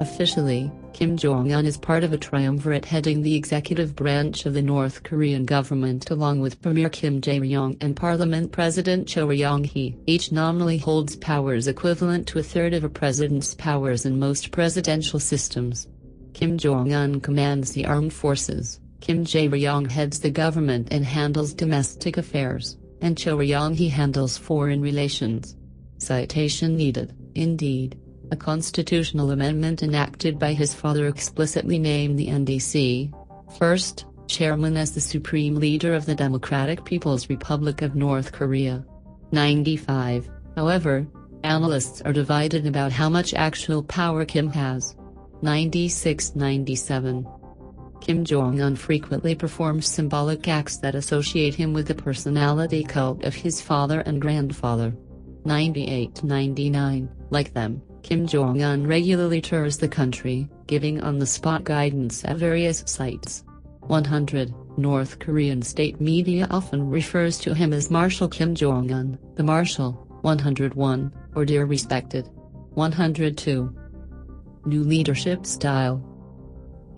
Officially, Kim Jong-un is part of a triumvirate heading the executive branch of the North Korean government along with Premier Kim Jae-ryong and Parliament President Choe Ryong-hae. Each nominally holds powers equivalent to a third of a president's powers in most presidential systems. Kim Jong-un commands the armed forces, Kim Jae-ryong heads the government and handles domestic affairs, and Choe Ryong-hae handles foreign relations. Citation needed, indeed. A constitutional amendment enacted by his father explicitly named the N D C, first, chairman as the supreme leader of the Democratic People's Republic of North Korea. ninety-five. However, analysts are divided about how much actual power Kim has. ninety-six ninety-seven. Kim Jong-un frequently performs symbolic acts that associate him with the personality cult of his father and grandfather. ninety-eight ninety-nine. Like them, Kim Jong-un regularly tours the country, giving on-the-spot guidance at various sites. one hundred. North Korean state media often refers to him as Marshal Kim Jong-un, the Marshal, one hundred one, or Dear Respected. one hundred two. New leadership style.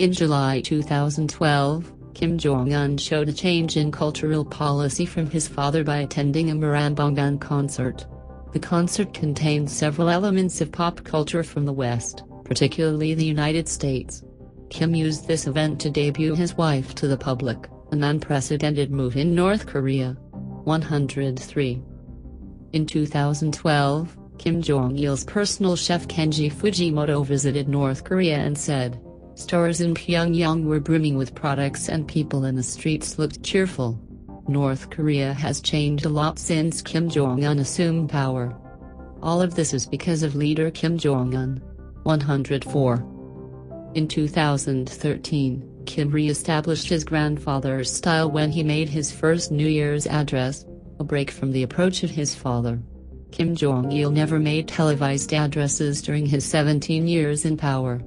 In July two thousand twelve, Kim Jong-un showed a change in cultural policy from his father by attending a Marambongban concert. The concert contained several elements of pop culture from the West, particularly the United States. Kim used this event to debut his wife to the public, an unprecedented move in North Korea. one hundred three. In two thousand twelve, Kim Jong-il's personal chef Kenji Fujimoto visited North Korea and said, "Stores in Pyongyang were brimming with products and people in the streets looked cheerful." North Korea has changed a lot since Kim Jong-un assumed power. All of this is because of leader Kim Jong-un. one hundred four. In two thousand thirteen, Kim re-established his grandfather's style when he made his first New Year's address, a break from the approach of his father. Kim Jong-il never made televised addresses during his seventeen years in power.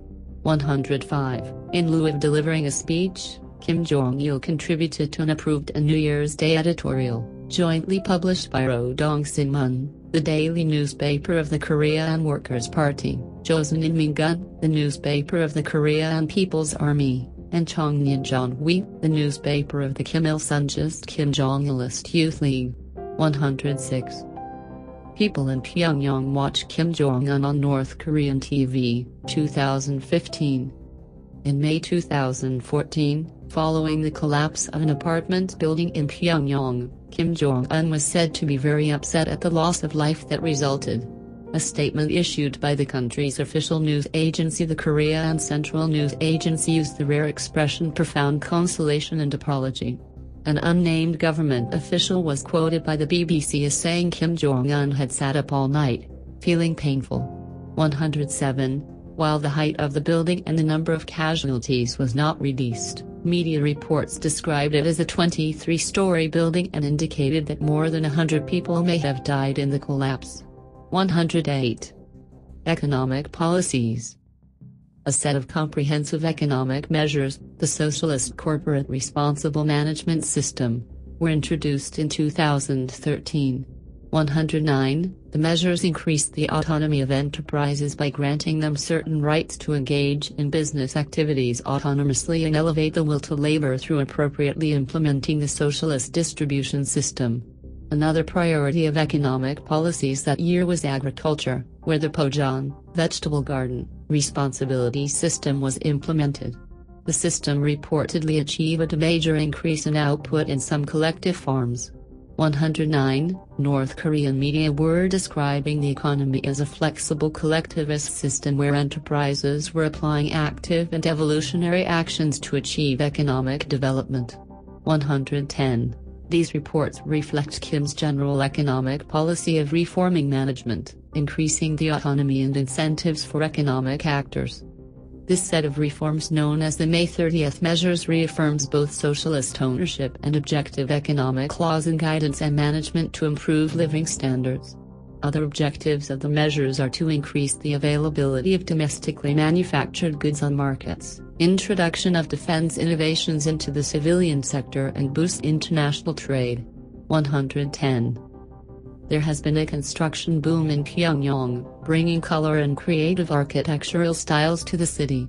one hundred five. In lieu of delivering a speech, Kim Jong-il contributed to an approved New Year's Day editorial, jointly published by Rodong Sinmun, the daily newspaper of the Korean Workers' Party, Joseon Inmingun, the newspaper of the Korean People's Army, and Chongnyeonjongwi, the newspaper of the Kim Il-sungist Kim Jong-ilist Youth League. one hundred six. People in Pyongyang watch Kim Jong-un on North Korean T V, two thousand fifteen. In May two thousand fourteen, following the collapse of an apartment building in Pyongyang, Kim Jong-un was said to be very upset at the loss of life that resulted. A statement issued by the country's official news agency, the Korean Central News Agency, used the rare expression profound consolation and apology. An unnamed government official was quoted by the B B C as saying Kim Jong-un had sat up all night, feeling painful. one hundred seven. While the height of the building and the number of casualties was not released, media reports described it as a twenty-three story building and indicated that more than one hundred people may have died in the collapse. one hundred eight. Economic policies. A set of comprehensive economic measures, the socialist corporate responsible management system, were introduced in two thousand thirteen. one hundred nine. The measures increased the autonomy of enterprises by granting them certain rights to engage in business activities autonomously and elevate the will to labor through appropriately implementing the socialist distribution system. Another priority of economic policies that year was agriculture, where the Pojan, vegetable garden, responsibility system was implemented. The system reportedly achieved a major increase in output in some collective farms. one hundred nine. North Korean media were describing the economy as a flexible collectivist system where enterprises were applying active and evolutionary actions to achieve economic development. one hundred ten. These reports reflect Kim's general economic policy of reforming management, increasing the autonomy and incentives for economic actors. This set of reforms, known as the May thirtieth measures, reaffirms both socialist ownership and objective economic laws in guidance and management to improve living standards. Other objectives of the measures are to increase the availability of domestically manufactured goods on markets, introduction of defense innovations into the civilian sector, and boost international trade. one hundred ten. There has been a construction boom in Pyongyang, bringing color and creative architectural styles to the city.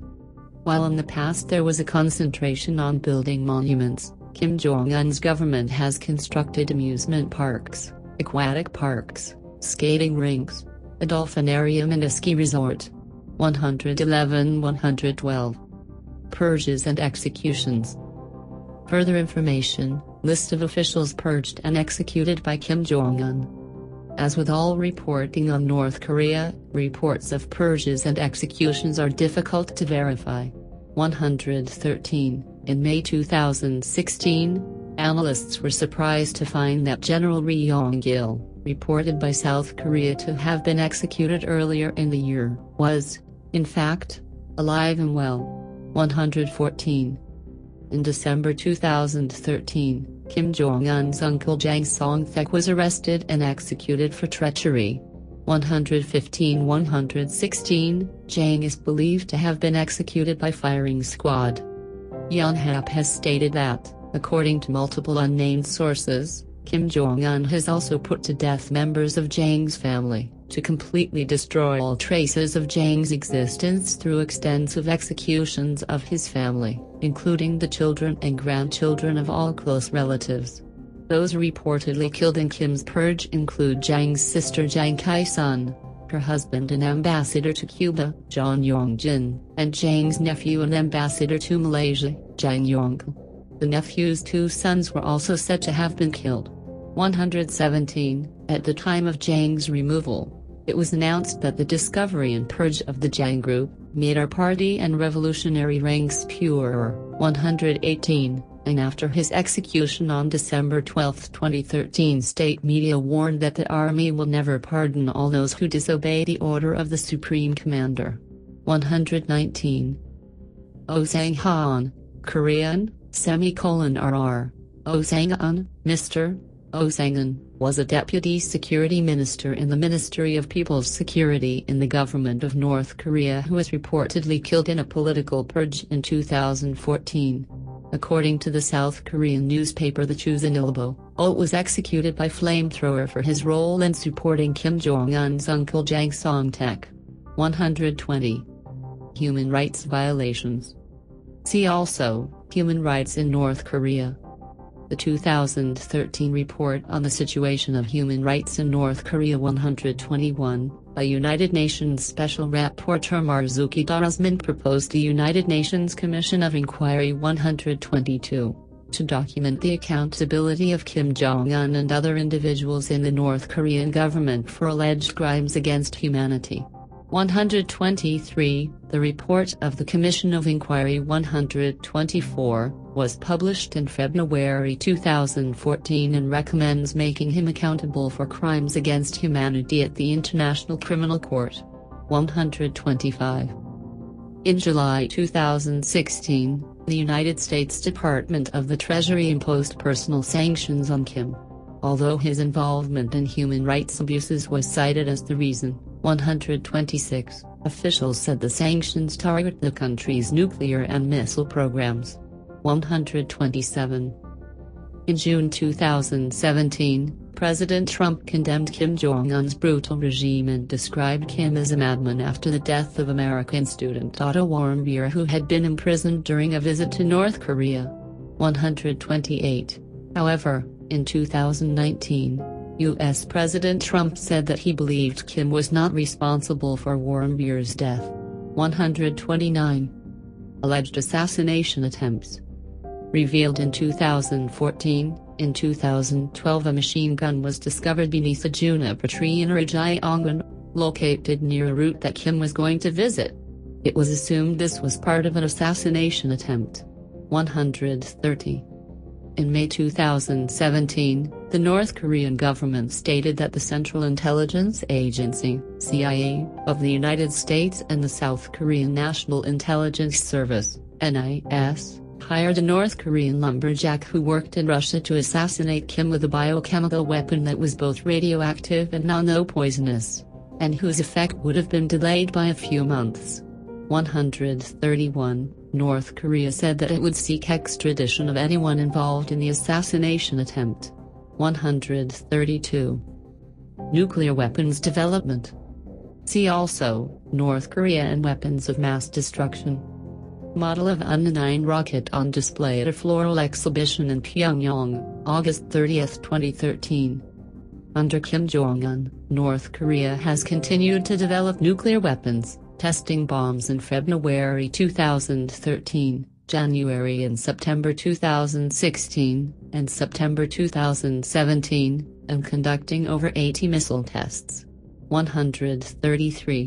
While in the past there was a concentration on building monuments, Kim Jong-un's government has constructed amusement parks, aquatic parks, skating rinks, a dolphinarium and a ski resort. one hundred eleven to one hundred twelve. Purges and executions. Further information, list of officials purged and executed by Kim Jong-un. As with all reporting on North Korea, reports of purges and executions are difficult to verify. one hundred thirteen. In May two thousand sixteen, analysts were surprised to find that General Ri Yong-il, reported by South Korea to have been executed earlier in the year, was, in fact, alive and well. one hundred fourteen. In December two thousand thirteen, Kim Jong-un's uncle Jang Song-thaek was arrested and executed for treachery. one hundred fifteen to one hundred sixteen, Jang is believed to have been executed by firing squad. Yonhap has stated that, according to multiple unnamed sources, Kim Jong-un has also put to death members of Jang's family, to completely destroy all traces of Jang's existence through extensive executions of his family, including the children and grandchildren of all close relatives. Those reportedly killed in Kim's purge include Jang's sister Jang Ki-sun, her husband and ambassador to Cuba, John Yong-jin, and Jang's nephew and ambassador to Malaysia, Jang Yong-il. The nephew's two sons were also said to have been killed. one hundred seventeen. At the time of Jang's removal, it was announced that the discovery and purge of the Jang group made our party and revolutionary ranks purer. one hundred eighteen, and after his execution on December twelfth twenty thirteen, state media warned that the army will never pardon all those who disobey the order of the Supreme Commander. one hundred nineteen. Oh Sang-han, Korean, semicolon R R, Oh Sang-un, Mister Oh Sang-un, was a deputy security minister in the Ministry of People's Security in the government of North Korea who was reportedly killed in a political purge in two thousand fourteen. According to the South Korean newspaper The Chosun Ilbo, Oh was executed by flamethrower for his role in supporting Kim Jong-un's uncle Jang Song-thaek. one hundred twenty. Human rights violations. See also, human rights in North Korea. The two thousand thirteen report on the situation of human rights in North Korea one hundred twenty-one, by United Nations Special Rapporteur Marzuki Darusman proposed the United Nations Commission of Inquiry one hundred twenty-two, to document the accountability of Kim Jong-un and other individuals in the North Korean government for alleged crimes against humanity. one hundred twenty-three, the report of the Commission of Inquiry one hundred twenty-four, was published in February two thousand fourteen and recommends making him accountable for crimes against humanity at the International Criminal Court. one hundred twenty-five. In July two thousand sixteen, the United States Department of the Treasury imposed personal sanctions on Kim, although his involvement in human rights abuses was cited as the reason. one hundred twenty-six. Officials said the sanctions target the country's nuclear and missile programs. one hundred twenty-seven. In June two thousand seventeen, President Trump condemned Kim Jong-un's brutal regime and described Kim as a madman after the death of American student Otto Warmbier, who had been imprisoned during a visit to North Korea. one hundred twenty-eight. However, in two thousand nineteen, U S President Trump said that he believed Kim was not responsible for Warmbier's death. one hundred twenty-nine. Alleged assassination attempts. Revealed in two thousand fourteen, in two thousand twelve a machine gun was discovered beneath a juniper tree in Rijyongan, located near a route that Kim was going to visit. It was assumed this was part of an assassination attempt. one hundred thirty. In May two thousand seventeen, the North Korean government stated that the Central Intelligence Agency, C I A, of the United States and the South Korean National Intelligence Service, N I S, hired a North Korean lumberjack who worked in Russia to assassinate Kim with a biochemical weapon that was both radioactive and nano-poisonous, and whose effect would have been delayed by a few months. one hundred thirty-one North Korea said that it would seek extradition of anyone involved in the assassination attempt. one hundred thirty-two Nuclear weapons development. See also, North Korea and weapons of mass destruction. Model of unmanned rocket on display at a floral exhibition in Pyongyang, August thirtieth, twenty thirteen. Under Kim Jong-un, North Korea has continued to develop nuclear weapons, testing bombs in February two thousand thirteen, January and September two thousand sixteen, and September two thousand seventeen, and conducting over eighty missile tests. one hundred thirty-three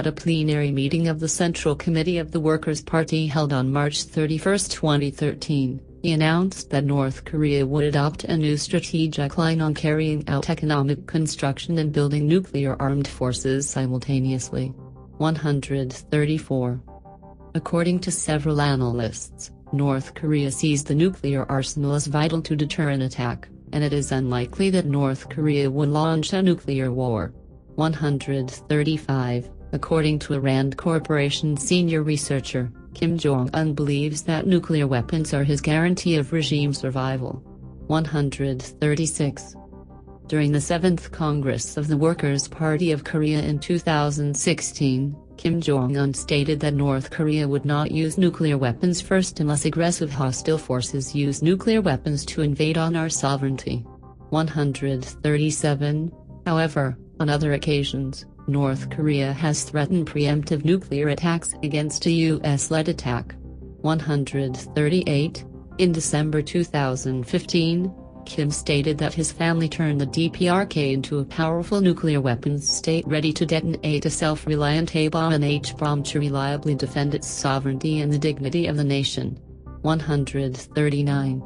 At a plenary meeting of the Central Committee of the Workers' Party held on March thirty-first, twenty thirteen, he announced that North Korea would adopt a new strategic line on carrying out economic construction and building nuclear armed forces simultaneously. one hundred thirty-four According to several analysts, North Korea sees the nuclear arsenal as vital to deter an attack, and it is unlikely that North Korea would launch a nuclear war. one hundred thirty-five According to a Rand Corporation senior researcher, Kim Jong-un believes that nuclear weapons are his guarantee of regime survival. one hundred thirty-six During the seventh Congress of the Workers' Party of Korea in two thousand sixteen, Kim Jong-un stated that North Korea would not use nuclear weapons first unless aggressive hostile forces use nuclear weapons to invade on our sovereignty. one hundred thirty-seven However, on other occasions, North Korea has threatened preemptive nuclear attacks against a U S-led attack. one hundred thirty-eight In December two thousand fifteen, Kim stated that his family turned the D P R K into a powerful nuclear weapons state ready to detonate a self-reliant A bomb and H bomb to reliably defend its sovereignty and the dignity of the nation. one hundred thirty-nine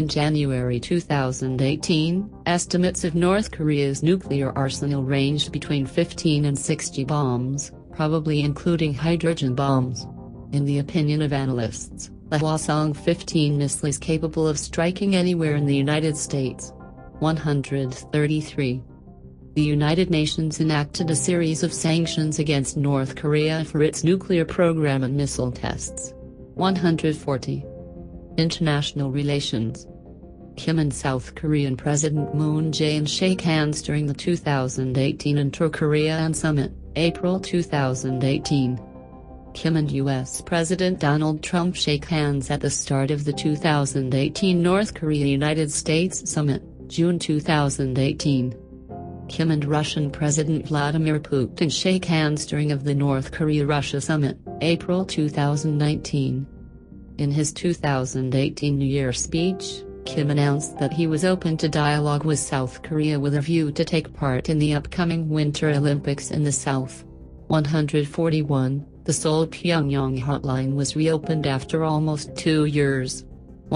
In January two thousand eighteen, estimates of North Korea's nuclear arsenal ranged between fifteen and sixty bombs, probably including hydrogen bombs. In the opinion of analysts, the Hwasong fifteen missile is capable of striking anywhere in the United States. one hundred thirty-three The United Nations enacted a series of sanctions against North Korea for its nuclear program and missile tests. one hundred forty International relations. Kim and South Korean President Moon Jae-in shake hands during the two thousand eighteen Inter-Korean Summit, April two thousand eighteen. Kim and U S President Donald Trump shake hands at the start of the two thousand eighteen North Korea-United States Summit, June two thousand eighteen. Kim and Russian President Vladimir Putin shake hands during of the North Korea-Russia Summit, April two thousand nineteen. In his two thousand eighteen New Year speech, Kim announced that he was open to dialogue with South Korea with a view to take part in the upcoming Winter Olympics in the South. one hundred forty-one The Seoul-Pyongyang hotline was reopened after almost two years.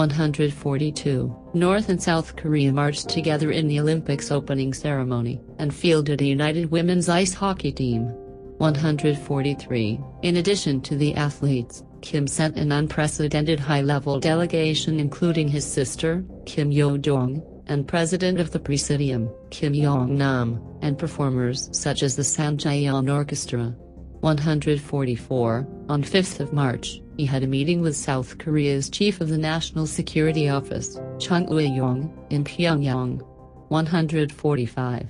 one hundred forty-two North and South Korea marched together in the Olympics opening ceremony, and fielded a united women's ice hockey team. one hundred forty-three In addition to the athletes, Kim sent an unprecedented high-level delegation including his sister, Kim Yo-jong, and President of the Presidium, Kim Jong-nam, and performers such as the Sanjaeon Orchestra. one hundred forty-four On fifth of March, he had a meeting with South Korea's Chief of the National Security Office, Chung Eui-yong, in Pyongyang. one hundred forty-five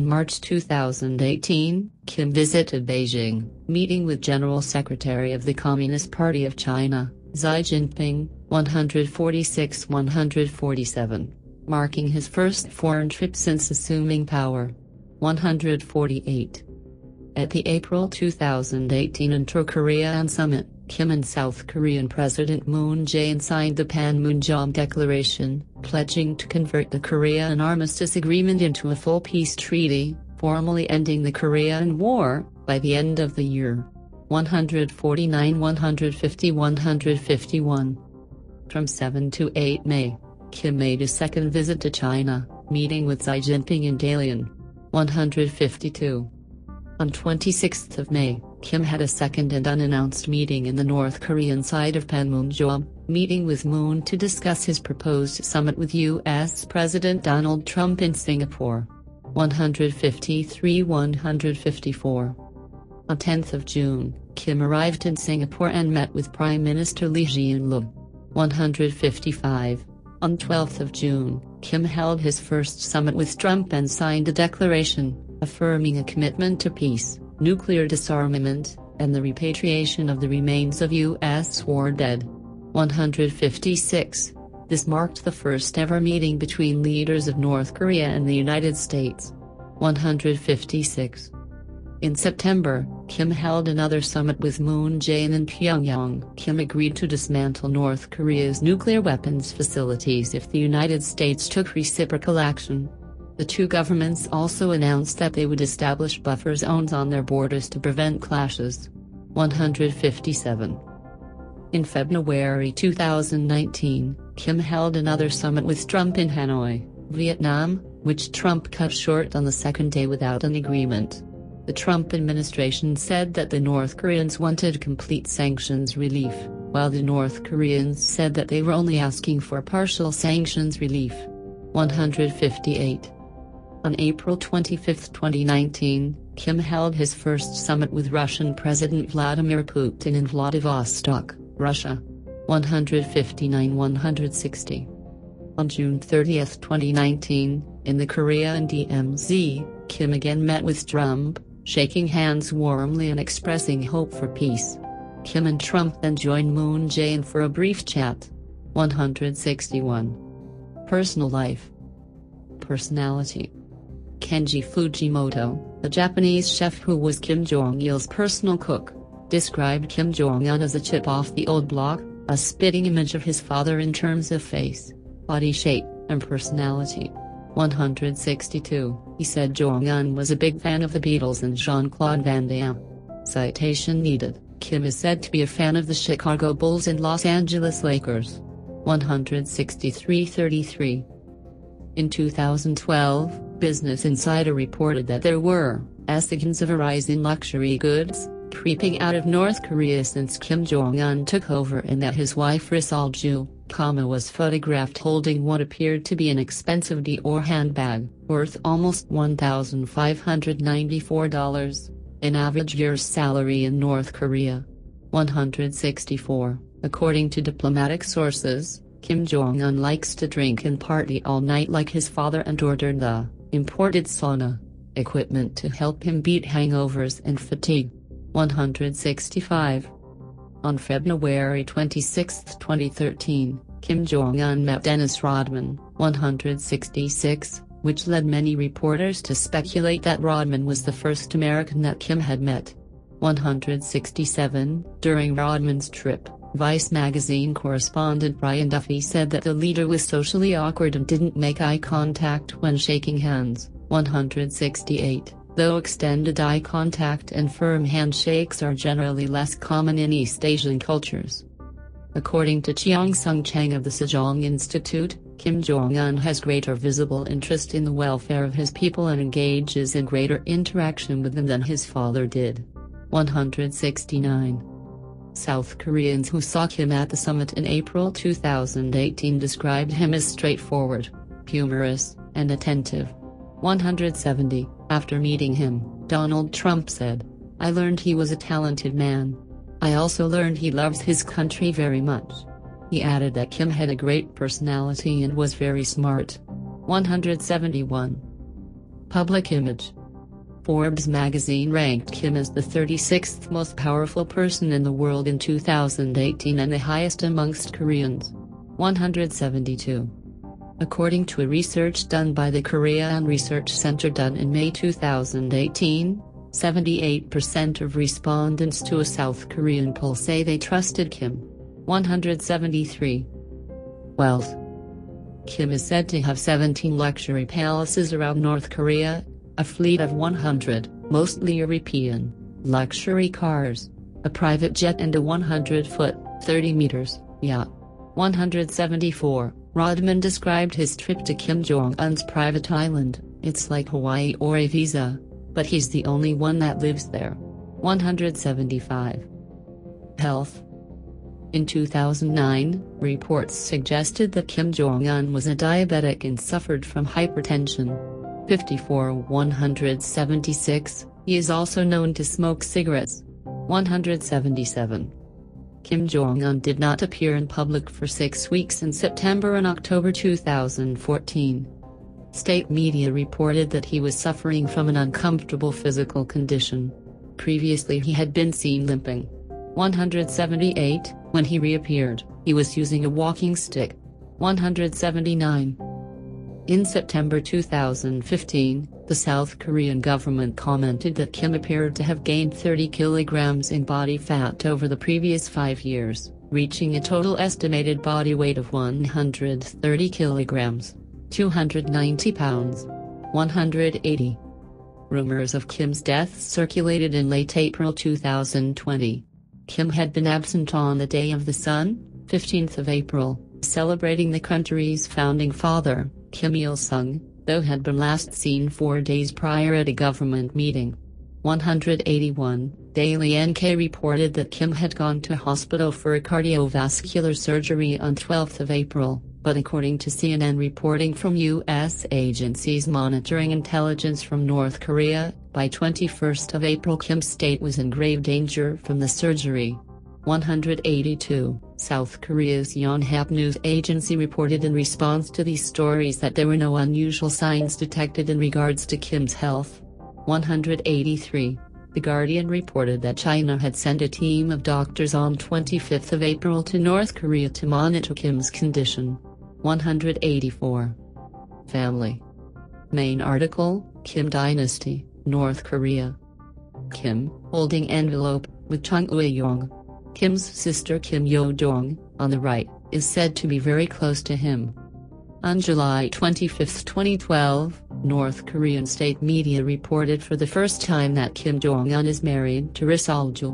In March two thousand eighteen, Kim visited Beijing, meeting with General Secretary of the Communist Party of China, Xi Jinping, one hundred forty-six to one hundred forty-seven, marking his first foreign trip since assuming power. one hundred forty-eight At the April two thousand eighteen Inter-Korean Summit, Kim and South Korean President Moon Jae-in signed the Panmunjom Declaration, pledging to convert the Korean Armistice Agreement into a full peace treaty, formally ending the Korean War by the end of the year. one hundred forty-nine, one hundred fifty, one hundred fifty-one From seven to eight May, Kim made a second visit to China, meeting with Xi Jinping in Dalian. one hundred fifty-two. On twenty-sixth of May, Kim had a second and unannounced meeting in the North Korean side of Panmunjom, meeting with Moon to discuss his proposed summit with U S President Donald Trump in Singapore. one fifty-three to one fifty-four. On tenth of June, Kim arrived in Singapore and met with Prime Minister Lee Hsien-loong. one fifty-five. On twelfth of June, Kim held his first summit with Trump and signed a declaration, affirming a commitment to peace, nuclear disarmament, and the repatriation of the remains of U S war dead. one fifty-six. This marked the first ever meeting between leaders of North Korea and the United States. one fifty-six. In September, Kim held another summit with Moon Jae-in in Pyongyang. Kim agreed to dismantle North Korea's nuclear weapons facilities if the United States took reciprocal action. The two governments also announced that they would establish buffer zones on their borders to prevent clashes. one fifty-seven. In February two thousand nineteen, Kim held another summit with Trump in Hanoi, Vietnam, which Trump cut short on the second day without an agreement. The Trump administration said that the North Koreans wanted complete sanctions relief, while the North Koreans said that they were only asking for partial sanctions relief. one fifty-eight. On April twenty-fifth, twenty nineteen, Kim held his first summit with Russian President Vladimir Putin in Vladivostok, Russia. one fifty-nine to one sixty. On June thirtieth, twenty nineteen, in the Korean D M Z, Kim again met with Trump, shaking hands warmly and expressing hope for peace. Kim and Trump then joined Moon Jae-in for a brief chat. one sixty-one. Personal life. Personality. Kenji Fujimoto, the Japanese chef who was Kim Jong-il's personal cook, described Kim Jong-un as a chip off the old block, a spitting image of his father in terms of face, body shape, and personality. one sixty-two. He said Jong-un was a big fan of the Beatles and Jean-Claude Van Damme. Citation needed. Kim is said to be a fan of the Chicago Bulls and Los Angeles Lakers. one sixty-three to thirty-three. In two thousand twelve, Business Insider reported that there were signs of a rise in luxury goods creeping out of North Korea since Kim Jong-un took over, and that his wife Ri Sol-ju was photographed holding what appeared to be an expensive Dior handbag, worth almost one thousand five hundred ninety-four dollars, an average year's salary in North Korea. one sixty-four. According to diplomatic sources, Kim Jong-un likes to drink and party all night like his father, and ordered the imported sauna equipment to help him beat hangovers and fatigue. one sixty-five. On February twenty-sixth, twenty thirteen, Kim Jong-un met Dennis Rodman. one sixty-six, which led many reporters to speculate that Rodman was the first American that Kim had met. one sixty-seven. During Rodman's trip, Vice magazine correspondent Brian Duffy said that the leader was socially awkward and didn't make eye contact when shaking hands. one sixty-eight. Though extended eye contact and firm handshakes are generally less common in East Asian cultures. According to Cheong Sung Chang of the Sejong Institute, Kim Jong-un has greater visible interest in the welfare of his people and engages in greater interaction with them than his father did. one sixty-nine. South Koreans who saw Kim at the summit in April two thousand eighteen described him as straightforward, humorous, and attentive. one seventy. After meeting him, Donald Trump said, "I learned he was a talented man. I also learned he loves his country very much." He added that Kim had a great personality and was very smart. one seventy-one. Public image. Forbes magazine ranked Kim as the thirty-sixth most powerful person in the world in two thousand eighteen and the highest amongst Koreans. one seventy-two. According to a research done by the Korean Research Center done in May two thousand eighteen, seventy-eight percent of respondents to a South Korean poll say they trusted Kim. one seventy-three. Wealth. Kim is said to have seventeen luxury palaces around North Korea, a fleet of one hundred, mostly European, luxury cars, a private jet and a one hundred-foot, thirty meters, yacht. one hundred seventy-four, Rodman described his trip to Kim Jong-un's private island, "It's like Hawaii or a visa, but he's the only one that lives there." one hundred seventy-five. Health. In two thousand nine, reports suggested that Kim Jong-un was a diabetic and suffered from hypertension. fifty-four one hundred seventy-six, he is also known to smoke cigarettes. one hundred seventy-seven. Kim Jong-un did not appear in public for six weeks in September and October two thousand fourteen. State media reported that he was suffering from an uncomfortable physical condition. Previously he had been seen limping. one hundred seventy-eight, when he reappeared, he was using a walking stick. one hundred seventy-nine. In September two thousand fifteen, the South Korean government commented that Kim appeared to have gained thirty kilograms in body fat over the previous five years, reaching a total estimated body weight of one hundred thirty kilograms, two hundred ninety pounds. one hundred eighty. Rumors of Kim's death circulated in late April two thousand twenty. Kim had been absent on the Day of the Sun, fifteenth of April, celebrating the country's founding father, Kim Il-sung, though had been last seen four days prior at a government meeting. one hundred eighty-one, Daily N K reported that Kim had gone to hospital for a cardiovascular surgery on twelfth of April, but according to C N N reporting from U S agencies monitoring intelligence from North Korea, by twenty-first of April Kim's state was in grave danger from the surgery. one hundred eighty-two, South Korea's Yonhap news agency reported in response to these stories that there were no unusual signs detected in regards to Kim's health. one hundred eighty-three, The Guardian reported that China had sent a team of doctors on twenty-fifth of April to North Korea to monitor Kim's condition. one hundred eighty-four. Family. Main article, Kim Dynasty, North Korea. Kim, holding envelope, with Chung Eui-yong. Kim's sister Kim Yo-jong, on the right, is said to be very close to him. On July twenty-fifth, twenty twelve, North Korean state media reported for the first time that Kim Jong-un is married to Ri Sol-ju.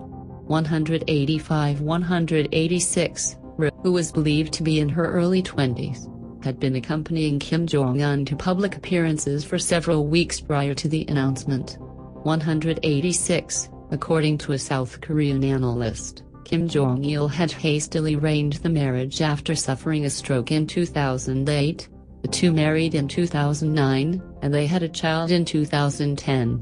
one hundred eighty-five one hundred eighty-six, Ri, who was believed to be in her early twenties, had been accompanying Kim Jong-un to public appearances for several weeks prior to the announcement. one hundred eighty-six, according to a South Korean analyst, Kim Jong-il had hastily arranged the marriage after suffering a stroke in two thousand eight, the two married in two thousand nine, and they had a child in two thousand ten.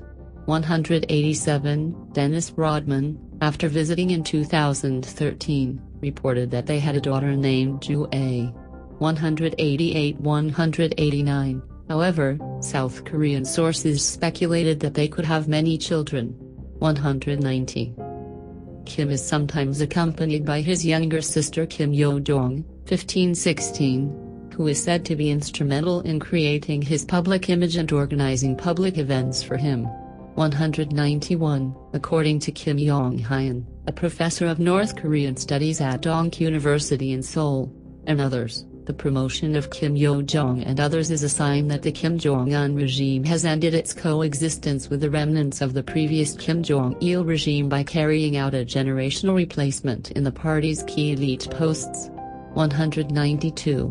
one hundred eighty-seven, Dennis Rodman, after visiting in two thousand thirteen, reported that they had a daughter named Choe. one hundred eighty-eight one hundred eighty-nine, however, South Korean sources speculated that they could have many children. one hundred ninety. Kim is sometimes accompanied by his younger sister Kim Yo-jong, fifteen sixteen, who is said to be instrumental in creating his public image and organizing public events for him. one hundred ninety-one, according to Kim Yong-hyeon, a professor of North Korean studies at Dongguk University in Seoul, and others, the promotion of Kim Yo-jong and others is a sign that the Kim Jong-un regime has ended its coexistence with the remnants of the previous Kim Jong-il regime by carrying out a generational replacement in the party's key elite posts. one hundred ninety-two.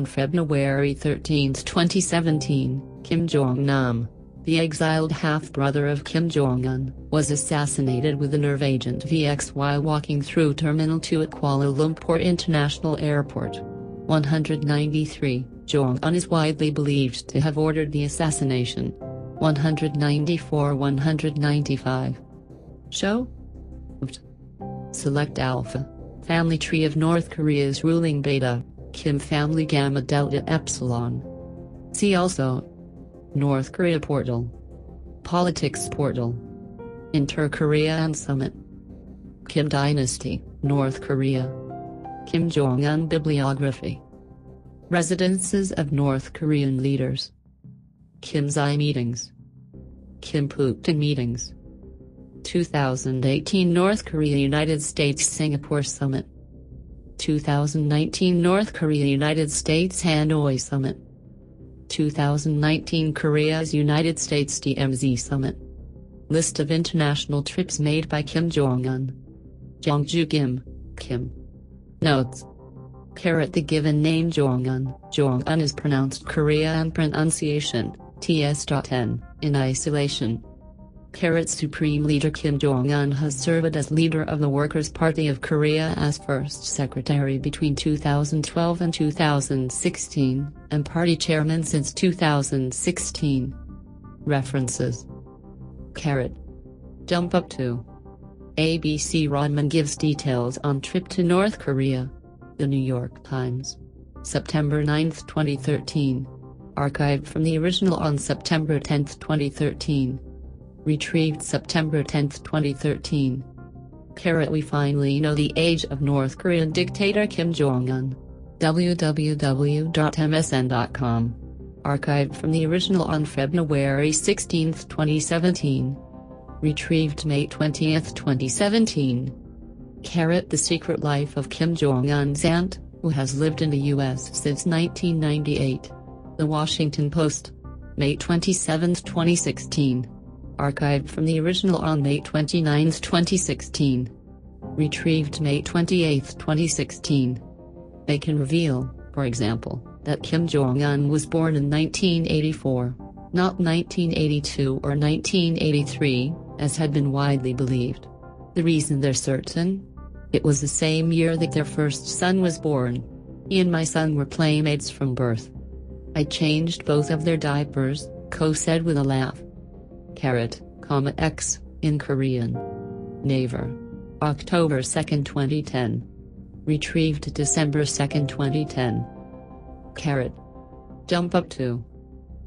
On February thirteenth, twenty seventeen, Kim Jong-nam, the exiled half-brother of Kim Jong-un, was assassinated with a nerve agent V X while walking through Terminal two at Kuala Lumpur International Airport. one hundred ninety-three, Jong-un is widely believed to have ordered the assassination. one hundred ninety-four one hundred ninety-five. Show? Select Alpha. Family tree of North Korea's ruling Beta, Kim Family Gamma Delta Epsilon. See also North Korea Portal, Politics Portal, Inter-Korean Summit, Kim Dynasty, North Korea, Kim Jong-un Bibliography, Residences of North Korean Leaders, Kim Zai Meetings, Kim Putin Meetings, two thousand eighteen North Korea-United States-Singapore Summit, two thousand nineteen North Korea-United States-Hanoi Summit, two thousand nineteen Korea's United States D M Z Summit. List of international trips made by Kim Jong-un. Jong-ju Kim, Kim. Notes. Carat the given name Jong-un. Jong-un is pronounced Korean pronunciation, T S N, in isolation. Carat Supreme Leader Kim Jong-un has served as leader of the Workers' Party of Korea as first secretary between two thousand twelve and two thousand sixteen, and party chairman since two thousand sixteen. References. Carat. Jump up to. A B C Rodman gives details on trip to North Korea. The New York Times. September ninth, twenty thirteen. Archived from the original on September tenth, twenty thirteen. Retrieved September tenth, twenty thirteen. Carat we finally know the age of North Korean dictator Kim Jong-un. w w w dot m s n dot com. Archived from the original on February sixteenth, twenty seventeen. Retrieved May twentieth, twenty seventeen. Carat the secret life of Kim Jong-un's aunt, who has lived in the U S since nineteen ninety-eight. The Washington Post. May twenty-seventh, twenty sixteen. Archived from the original on May twenty-ninth, twenty sixteen. Retrieved May twenty-eighth, twenty sixteen. They can reveal, for example, that Kim Jong-un was born in nineteen eighty-four, not nineteen eighty-two or nineteen eighty-three, as had been widely believed. The reason they're certain? It was the same year that their first son was born. He and my son were playmates from birth. I changed both of their diapers, Ko said with a laugh. Carat, comma X, in Korean. Naver. October second, twenty ten. Retrieved December second, twenty ten. Carat. Jump up to.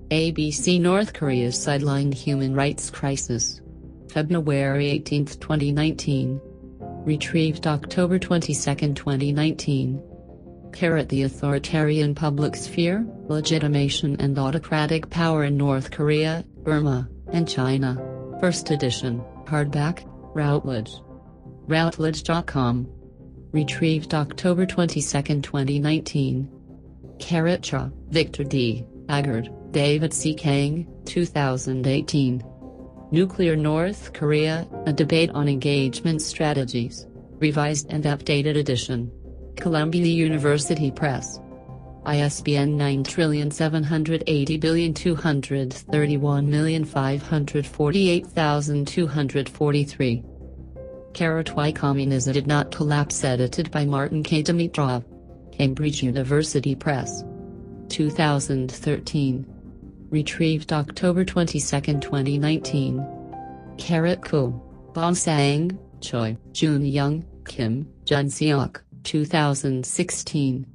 A B C North Korea's sidelined human rights crisis. February eighteenth, twenty nineteen. Retrieved October twenty-second, twenty nineteen. Carat the authoritarian public sphere, legitimation and autocratic power in North Korea, Burma, and China. First edition, hardback, Routledge. Routledge dot com. Retrieved October twenty-second, twenty nineteen. Carat Cha, Victor D, Agard, David C. Kang, two thousand eighteen. Nuclear North Korea, a debate on engagement strategies. Revised and updated edition. Columbia University Press. I S B N nine seven eight zero two three one five four eight two four three. Carat Why Communism Did Not Collapse, edited by Martin K. Dimitrov. Cambridge University Press. two thousand thirteen. Retrieved October twenty-second, twenty nineteen. Carat Ko, Bonsang, Choi, Jun Young, Kim, Jun Seok, two thousand sixteen.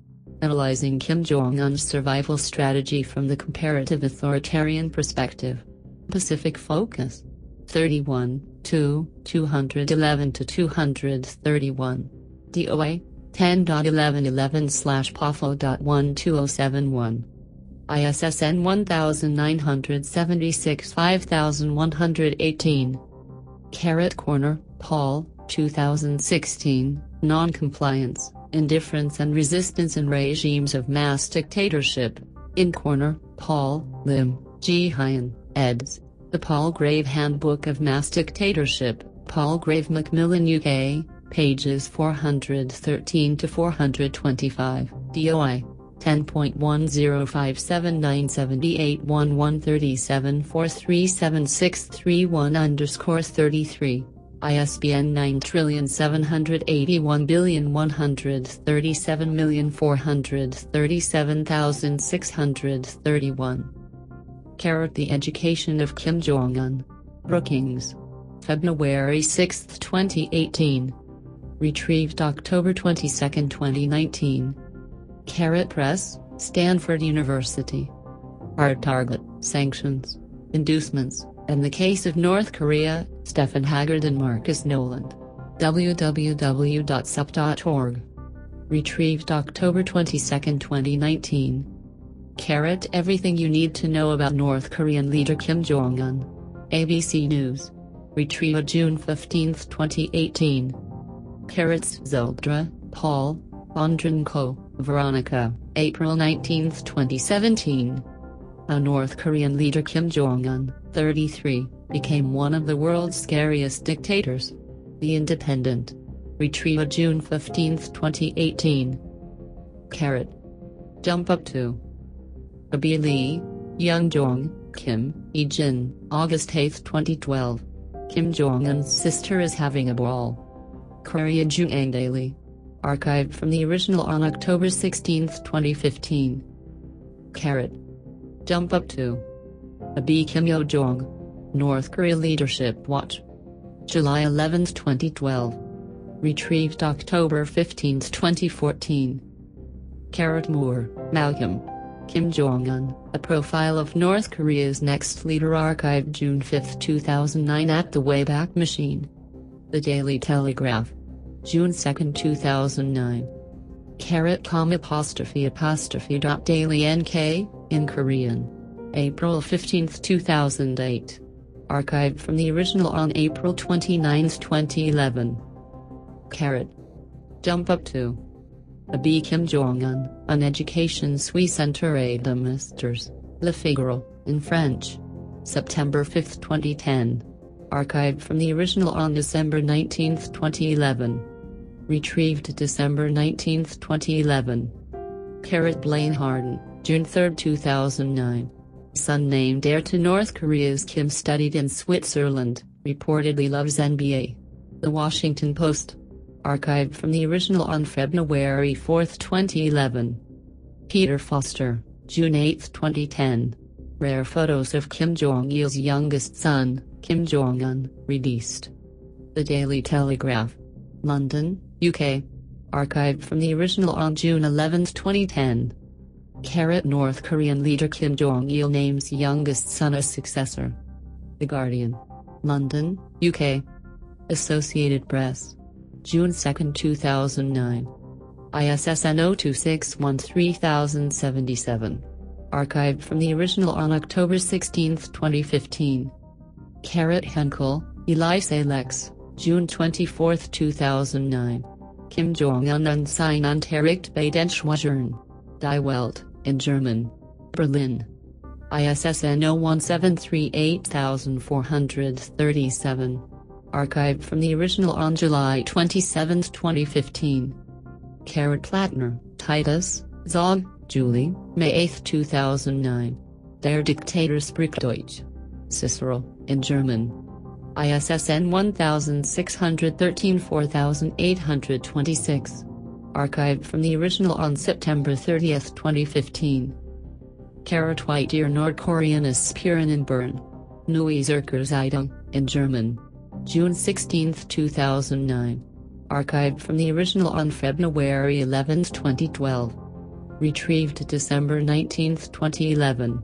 Analyzing Kim Jong-un's survival strategy from the comparative authoritarian perspective. Pacific Focus. thirty-one, two, two eleven to two thirty-one. D O A, ten dot eleven eleven slash P A F O dot one two zero seven one. I S S N one nine seven six five one one eight. Carat Corner, Paul, two thousand sixteen, Non-Compliance, Indifference and Resistance in Regimes of Mass Dictatorship, in Corner, Paul, Lim, Ji Hyun, eds, The Paul Grave Handbook of Mass Dictatorship, Paul Grave Macmillan U K, pages four hundred thirteen to four hundred twenty-five, D O I. ten point one zero five seven nine seven eight one one three seven four three seven six three one thirty-three. I S B N nine seven eight one one three seven four three seven six three one. Carat the Education of Kim Jong-un. Brookings. February sixth, twenty eighteen. Retrieved October twenty-second, twenty nineteen. Carat Press, Stanford University. Our target, sanctions, inducements, and the case of North Korea, Stephen Haggard and Marcus Noland. w w w dot sup dot org. Retrieved October twenty-second, twenty nineteen. Carat Everything You Need to Know About North Korean Leader Kim Jong-un. A B C News. Retrieved June fifteenth, twenty eighteen. Carat's Zoldra, Paul, Bondrenko, Veronica, April nineteenth, twenty seventeen. How North Korean leader Kim Jong-un, thirty-three, became one of the world's scariest dictators. The Independent. Retrieved June fifteenth, twenty eighteen. Carrot. Jump up to Abby Lee, Young Jong, Kim, Ijin, August eighth twenty twelve. Kim Jong-un's sister is having a ball. Korea Jungang Daily. Archived from the original on October sixteenth twenty fifteen. Carrot. Jump up to Abby Kim Yo-jong. North Korea Leadership Watch. July eleventh twenty twelve. Retrieved October fifteenth twenty fourteen. Carrot Moore, Malcolm. Kim Jong-un, A Profile of North Korea's Next Leader. Archived June fifth two thousand nine at the Wayback Machine. The Daily Telegraph. June second two thousand nine. Carat com apostrophe apostrophe dot daily nk, in Korean. April fifteenth two thousand eight. Archived from the original on April twenty-ninth twenty eleven. Carat. Jump up to Abby Kim Jong-un, An Education Suisse Enterée de Masters, Le Figaro, in French. September fifth twenty ten. Archived from the original on December nineteenth twenty eleven. Retrieved December nineteenth twenty eleven. Carrot Blaine Harden, June third two thousand nine. Son named heir to North Korea's Kim studied in Switzerland, reportedly loves N B A. The Washington Post. Archived from the original on February fourth twenty eleven. Peter Foster, June eighth twenty ten. Rare photos of Kim Jong-il's youngest son, Kim Jong-un, released. The Daily Telegraph. London, U K. Archived from the original on June eleventh twenty ten. Carrot North Korean leader Kim Jong-il names youngest son as successor. The Guardian. London, U K. Associated Press. June second two thousand nine. I S S N zero two six one three zero seven seven. Archived from the original on October sixteenth twenty fifteen. Carrot Henkel, Elise Lex, June twenty-fourth two thousand nine. Kim Jong-un und sein Unterricht bei den Schwagern. Die Welt, in German. Berlin. I S S N zero one seven three eight four three seven. Archived from the original on July twenty-seventh twenty fifteen. Carrot Platner, Titus, Zog, Julie, May eighth two thousand nine. Der Diktator spricht Deutsch. Cicero, in German. I S S N one six one three four eight two six. Archived from the original on September thirtieth twenty fifteen. Carrot White Ear Nord Koreanisches Puren in Bern. Neue Zürcher Zeitung, in German. June sixteenth two thousand nine. Archived from the original on February eleventh twenty twelve. Retrieved December nineteenth twenty eleven.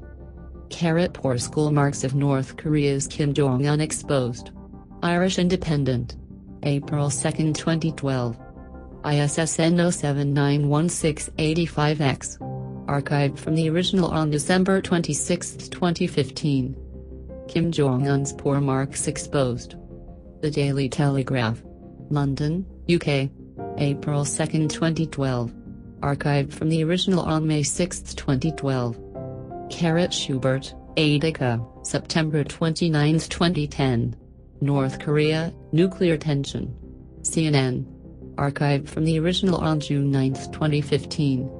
Carrot Poor School Marks of North Korea's Kim Jong-un Exposed. Irish Independent. April second twenty twelve. I S S N zero seven nine one six eight five X. Archived from the original on December twenty-sixth twenty fifteen. Kim Jong-un's Poor Marks Exposed. The Daily Telegraph. London, U K. April second twenty twelve. Archived from the original on May sixth twenty twelve. Carrot Schubert, Adika, September twenty-ninth twenty ten. North Korea, Nuclear Tension. C N N. Archived from the original on June ninth twenty fifteen.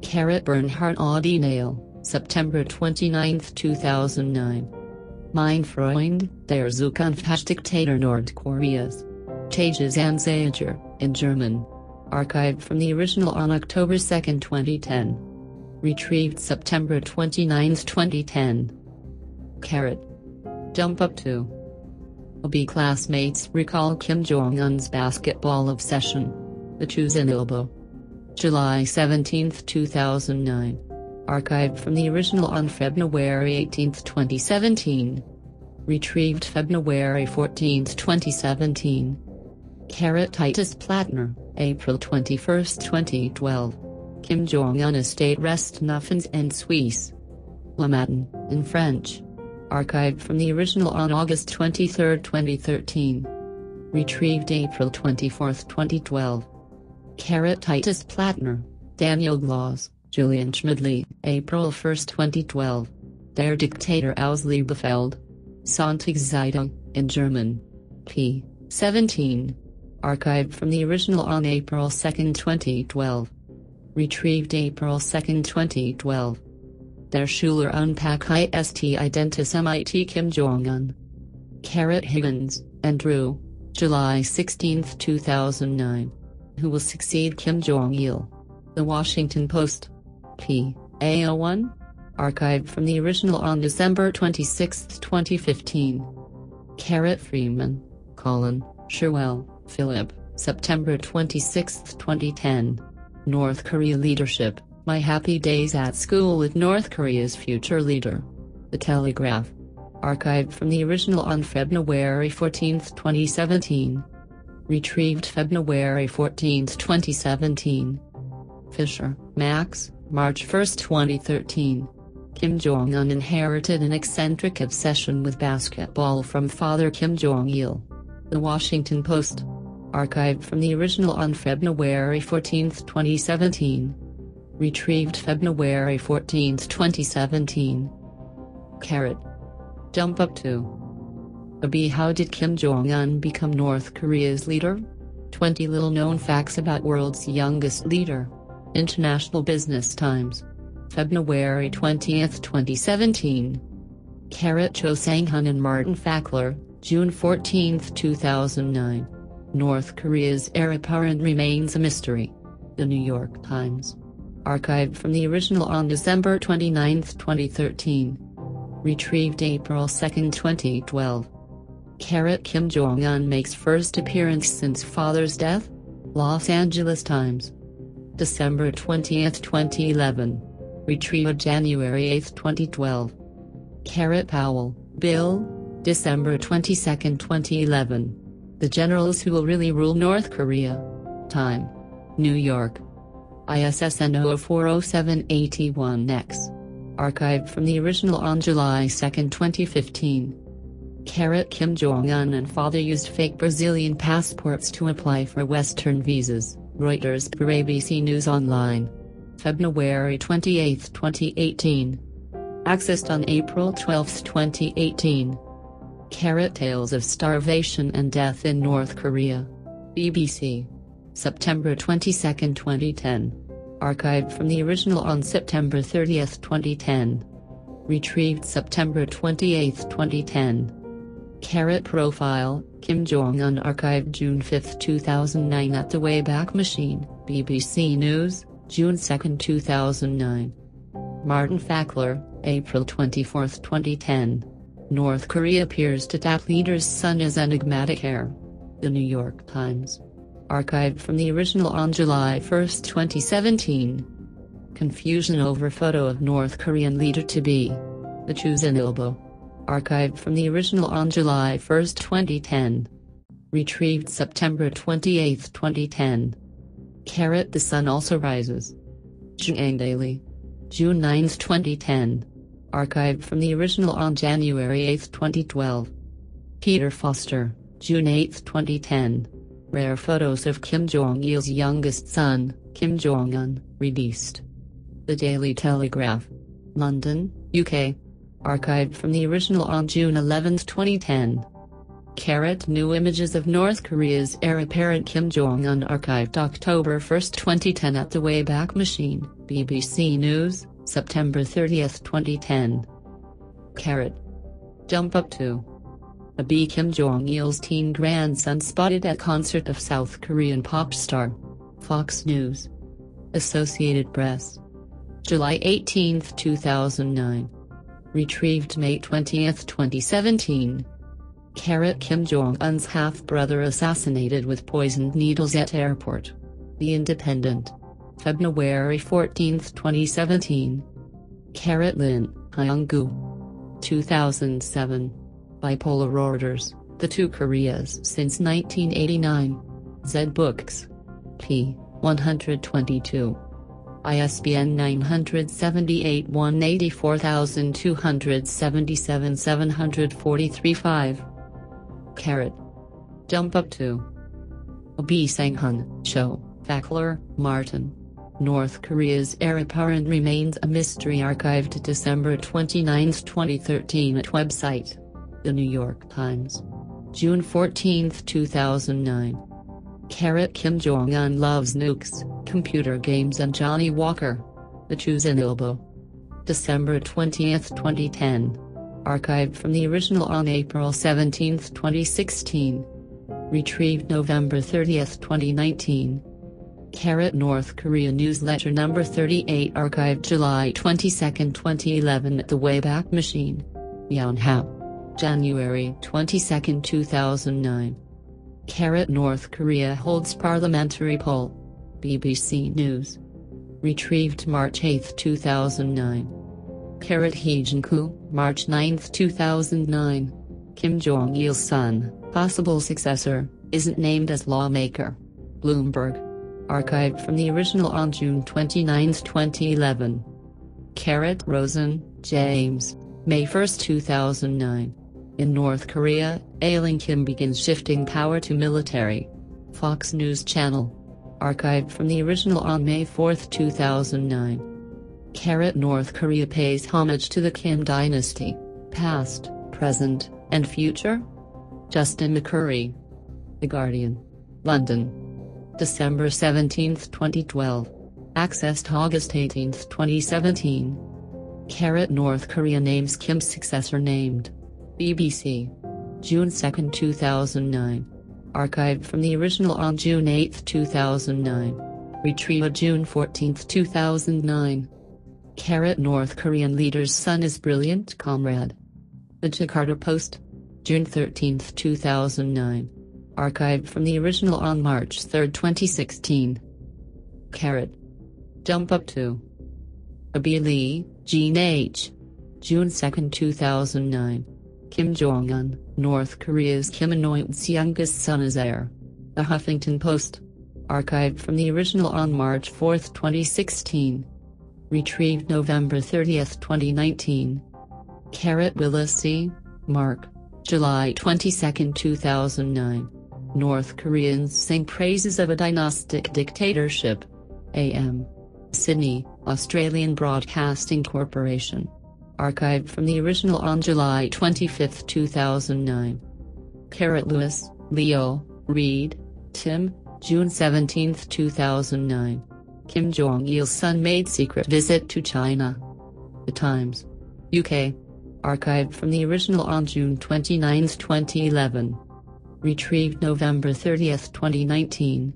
Carrot Bernhard Audi Nail, September twenty-ninth two thousand nine. Mein Freund, der Zukunft Diktator Nordkoreas. Tages Anzeiger, in German. Archived from the original on October second twenty ten. Retrieved September twenty-ninth twenty ten. Carrot. Jump up to Obi classmates recall Kim Jong-un's basketball obsession. The Chuseon Ilbo. July seventeenth two thousand nine. Archived from the original on February eighteenth twenty seventeen. Retrieved February fourteenth twenty seventeen. Carrot Titus Platner, April twenty-first twenty twelve. Kim Jong-un Estate Rest Nuffins en Suisse. Le Matin, in French. Archived from the original on August twenty-third twenty thirteen. Retrieved April twenty-fourth twenty twelve. Carrot Titus Platner, Daniel Glaus, Julian Schmidley, April first twenty twelve. Der Diktator aus Liebefeld. Sonntagszeitung, in German. P seventeen. Archived from the original on April second twenty twelve. retrieved April second, twenty twelve. Der Schuler Unpack ist Identismit Kim Jong-un. Carrot Higgins, Andrew, July sixteenth, two thousand nine. Who will succeed Kim Jong-il? The Washington Post. P A zero one. Archived from the original on December twenty-sixth, twenty fifteen. Carrot Freeman, Colin, Sherwell, Philip, September twenty-sixth, twenty ten. North Korea Leadership, My Happy Days at School with North Korea's Future Leader. The Telegraph. Archived from the original on February fourteenth, twenty seventeen. Retrieved February fourteenth, twenty seventeen. Fisher, Max, March first, twenty thirteen. Kim Jong-un inherited an eccentric obsession with basketball from father Kim Jong-il. The Washington Post. Archived from the original on February fourteenth, twenty seventeen. Retrieved February fourteenth, twenty seventeen. Carrot. Jump up to. A B How did Kim Jong-un become North Korea's leader? twenty little-known facts about world's youngest leader. International Business Times. February twentieth, twenty seventeen. Carrot Cho Sang-hun and Martin Fackler, June fourteenth, two thousand nine. North Korea's heir apparent remains a mystery. The New York Times. Archived from the original on December twenty-ninth, twenty thirteen. Retrieved April second, twenty twelve. Carrot Kim Jong-un makes first appearance since father's death? Los Angeles Times. December twentieth, twenty eleven. Retrieved January eighth, twenty twelve. Carrot Powell, Bill, December twenty-second, twenty eleven. The Generals Who Will Really Rule North Korea. Time. New York. I S S N zero four zero seven eight one X. Archived from the original on July second, twenty fifteen. Carrot Kim Jong-un and father used fake Brazilian passports to apply for Western visas. Reuters per A B C News Online. February twenty-eighth, twenty eighteen. Accessed on April twelfth, twenty eighteen. Carrot Tales of Starvation and Death in North Korea. B B C. September twenty-second, twenty ten. Archived from the original on September thirtieth, twenty ten. Retrieved September twenty-eighth, twenty ten. Carrot Profile, Kim Jong-un archived June fifth, two thousand nine at the Wayback Machine, B B C News, June second, two thousand nine. Martin Fackler, April twenty-fourth, twenty ten. North Korea appears to tap leader's son as enigmatic heir. The New York Times. Archived from the original on July first, twenty seventeen. Confusion over photo of North Korean leader-to-be. The Chuseon Ilbo. Archived from the original on July first, twenty ten. Retrieved September twenty-eighth, twenty ten. Carrot The Sun Also Rises. Jungang Daily. June ninth, twenty ten. Archived from the original on January eighth, twenty twelve. Peter Foster, June eighth, twenty ten. Rare photos of Kim Jong-il's youngest son, Kim Jong-un, released. The Daily Telegraph. London, U K. Archived from the original on June eleventh, twenty ten. Carrot New images of North Korea's heir apparent Kim Jong-un archived October first, twenty ten at the Wayback Machine, B B C News, September thirtieth, twenty ten. Carrot. Jump up to. A B Kim Jong-il's teen grandson spotted at concert of South Korean pop star. Fox News. Associated Press. July eighteenth, two thousand nine. Retrieved May twentieth, twenty seventeen. Carrot Kim Jong-un's half-brother assassinated with poisoned needles at airport. The Independent. February fourteenth, twenty seventeen. Carrot Lin, Hyung-gu. two thousand seven. Bipolar Orders, The Two Koreas Since nineteen eighty-nine. Z Books. P one twenty-two. I S B N nine seven eight one eight four two seven seven seven four three five. Carrot. Jump up to. A B Sang-hun, Cho, Fackler, Martin. North Korea's heir apparent remains a mystery archived December twenty-ninth, twenty thirteen at website. The New York Times. June fourteenth, two thousand nine. Carrot Kim Jong-un loves nukes. computer games and Johnny Walker. The Chuseon Ilbo. December twentieth, twenty ten. Archived from the original on April seventeenth, twenty sixteen. Retrieved November thirtieth, twenty nineteen. Carrot North Korea Newsletter number thirty-eight archived July twenty-second, twenty eleven at the Wayback Machine. Yonhap. January twenty-second, two thousand nine. Carrot North Korea holds parliamentary poll. B B C News. Retrieved March eighth, two thousand nine. Carrot Heejin-ku, March ninth, two thousand nine. Kim Jong-il's son, possible successor, isn't named as lawmaker. Bloomberg. Archived from the original on June twenty-ninth, twenty eleven. Carrot Rosen, James, May first, two thousand nine. In North Korea, ailing Kim begins shifting power to military. Fox News Channel. Archived from the original on May fourth, two thousand nine. Carrot North Korea pays homage to the Kim dynasty, past, present, and future? Justin McCurry. The Guardian. London. December seventeenth, twenty twelve. Accessed August eighteenth, twenty seventeen. Carrot North Korea names Kim's successor named. B B C. June second, two thousand nine. Archived from the original on June eighth, two thousand nine. Retrieved June fourteenth, two thousand nine. Carrot North Korean leader's son is brilliant comrade. The Jakarta Post. June thirteenth, two thousand nine. Archived from the original on March third, twenty sixteen. Carrot. Jump up to. Abi Lee, Gene H. June second, two thousand nine. Kim Jong-un, North Korea's Kim anoints youngest son as heir. The Huffington Post. Archived from the original on March fourth, twenty sixteen. Retrieved November thirtieth, twenty nineteen. Carrot Willisi, Mark. July twenty-second, two thousand nine. North Koreans sing praises of a dynastic dictatorship. A M. Sydney, Australian Broadcasting Corporation. Archived from the original on July twenty-fifth, two thousand nine. Carrot Lewis, Leo, Reed, Tim, June seventeenth, two thousand nine. Kim Jong-il's son made secret visit to China. The Times. U K. Archived from the original on June twenty-ninth, twenty eleven. Retrieved November thirtieth, twenty nineteen.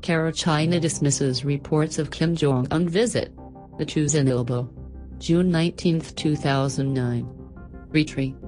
Carrot China dismisses reports of Kim Jong-un visit. The Chosun Ilbo. June nineteenth, two thousand nine. Retrieved.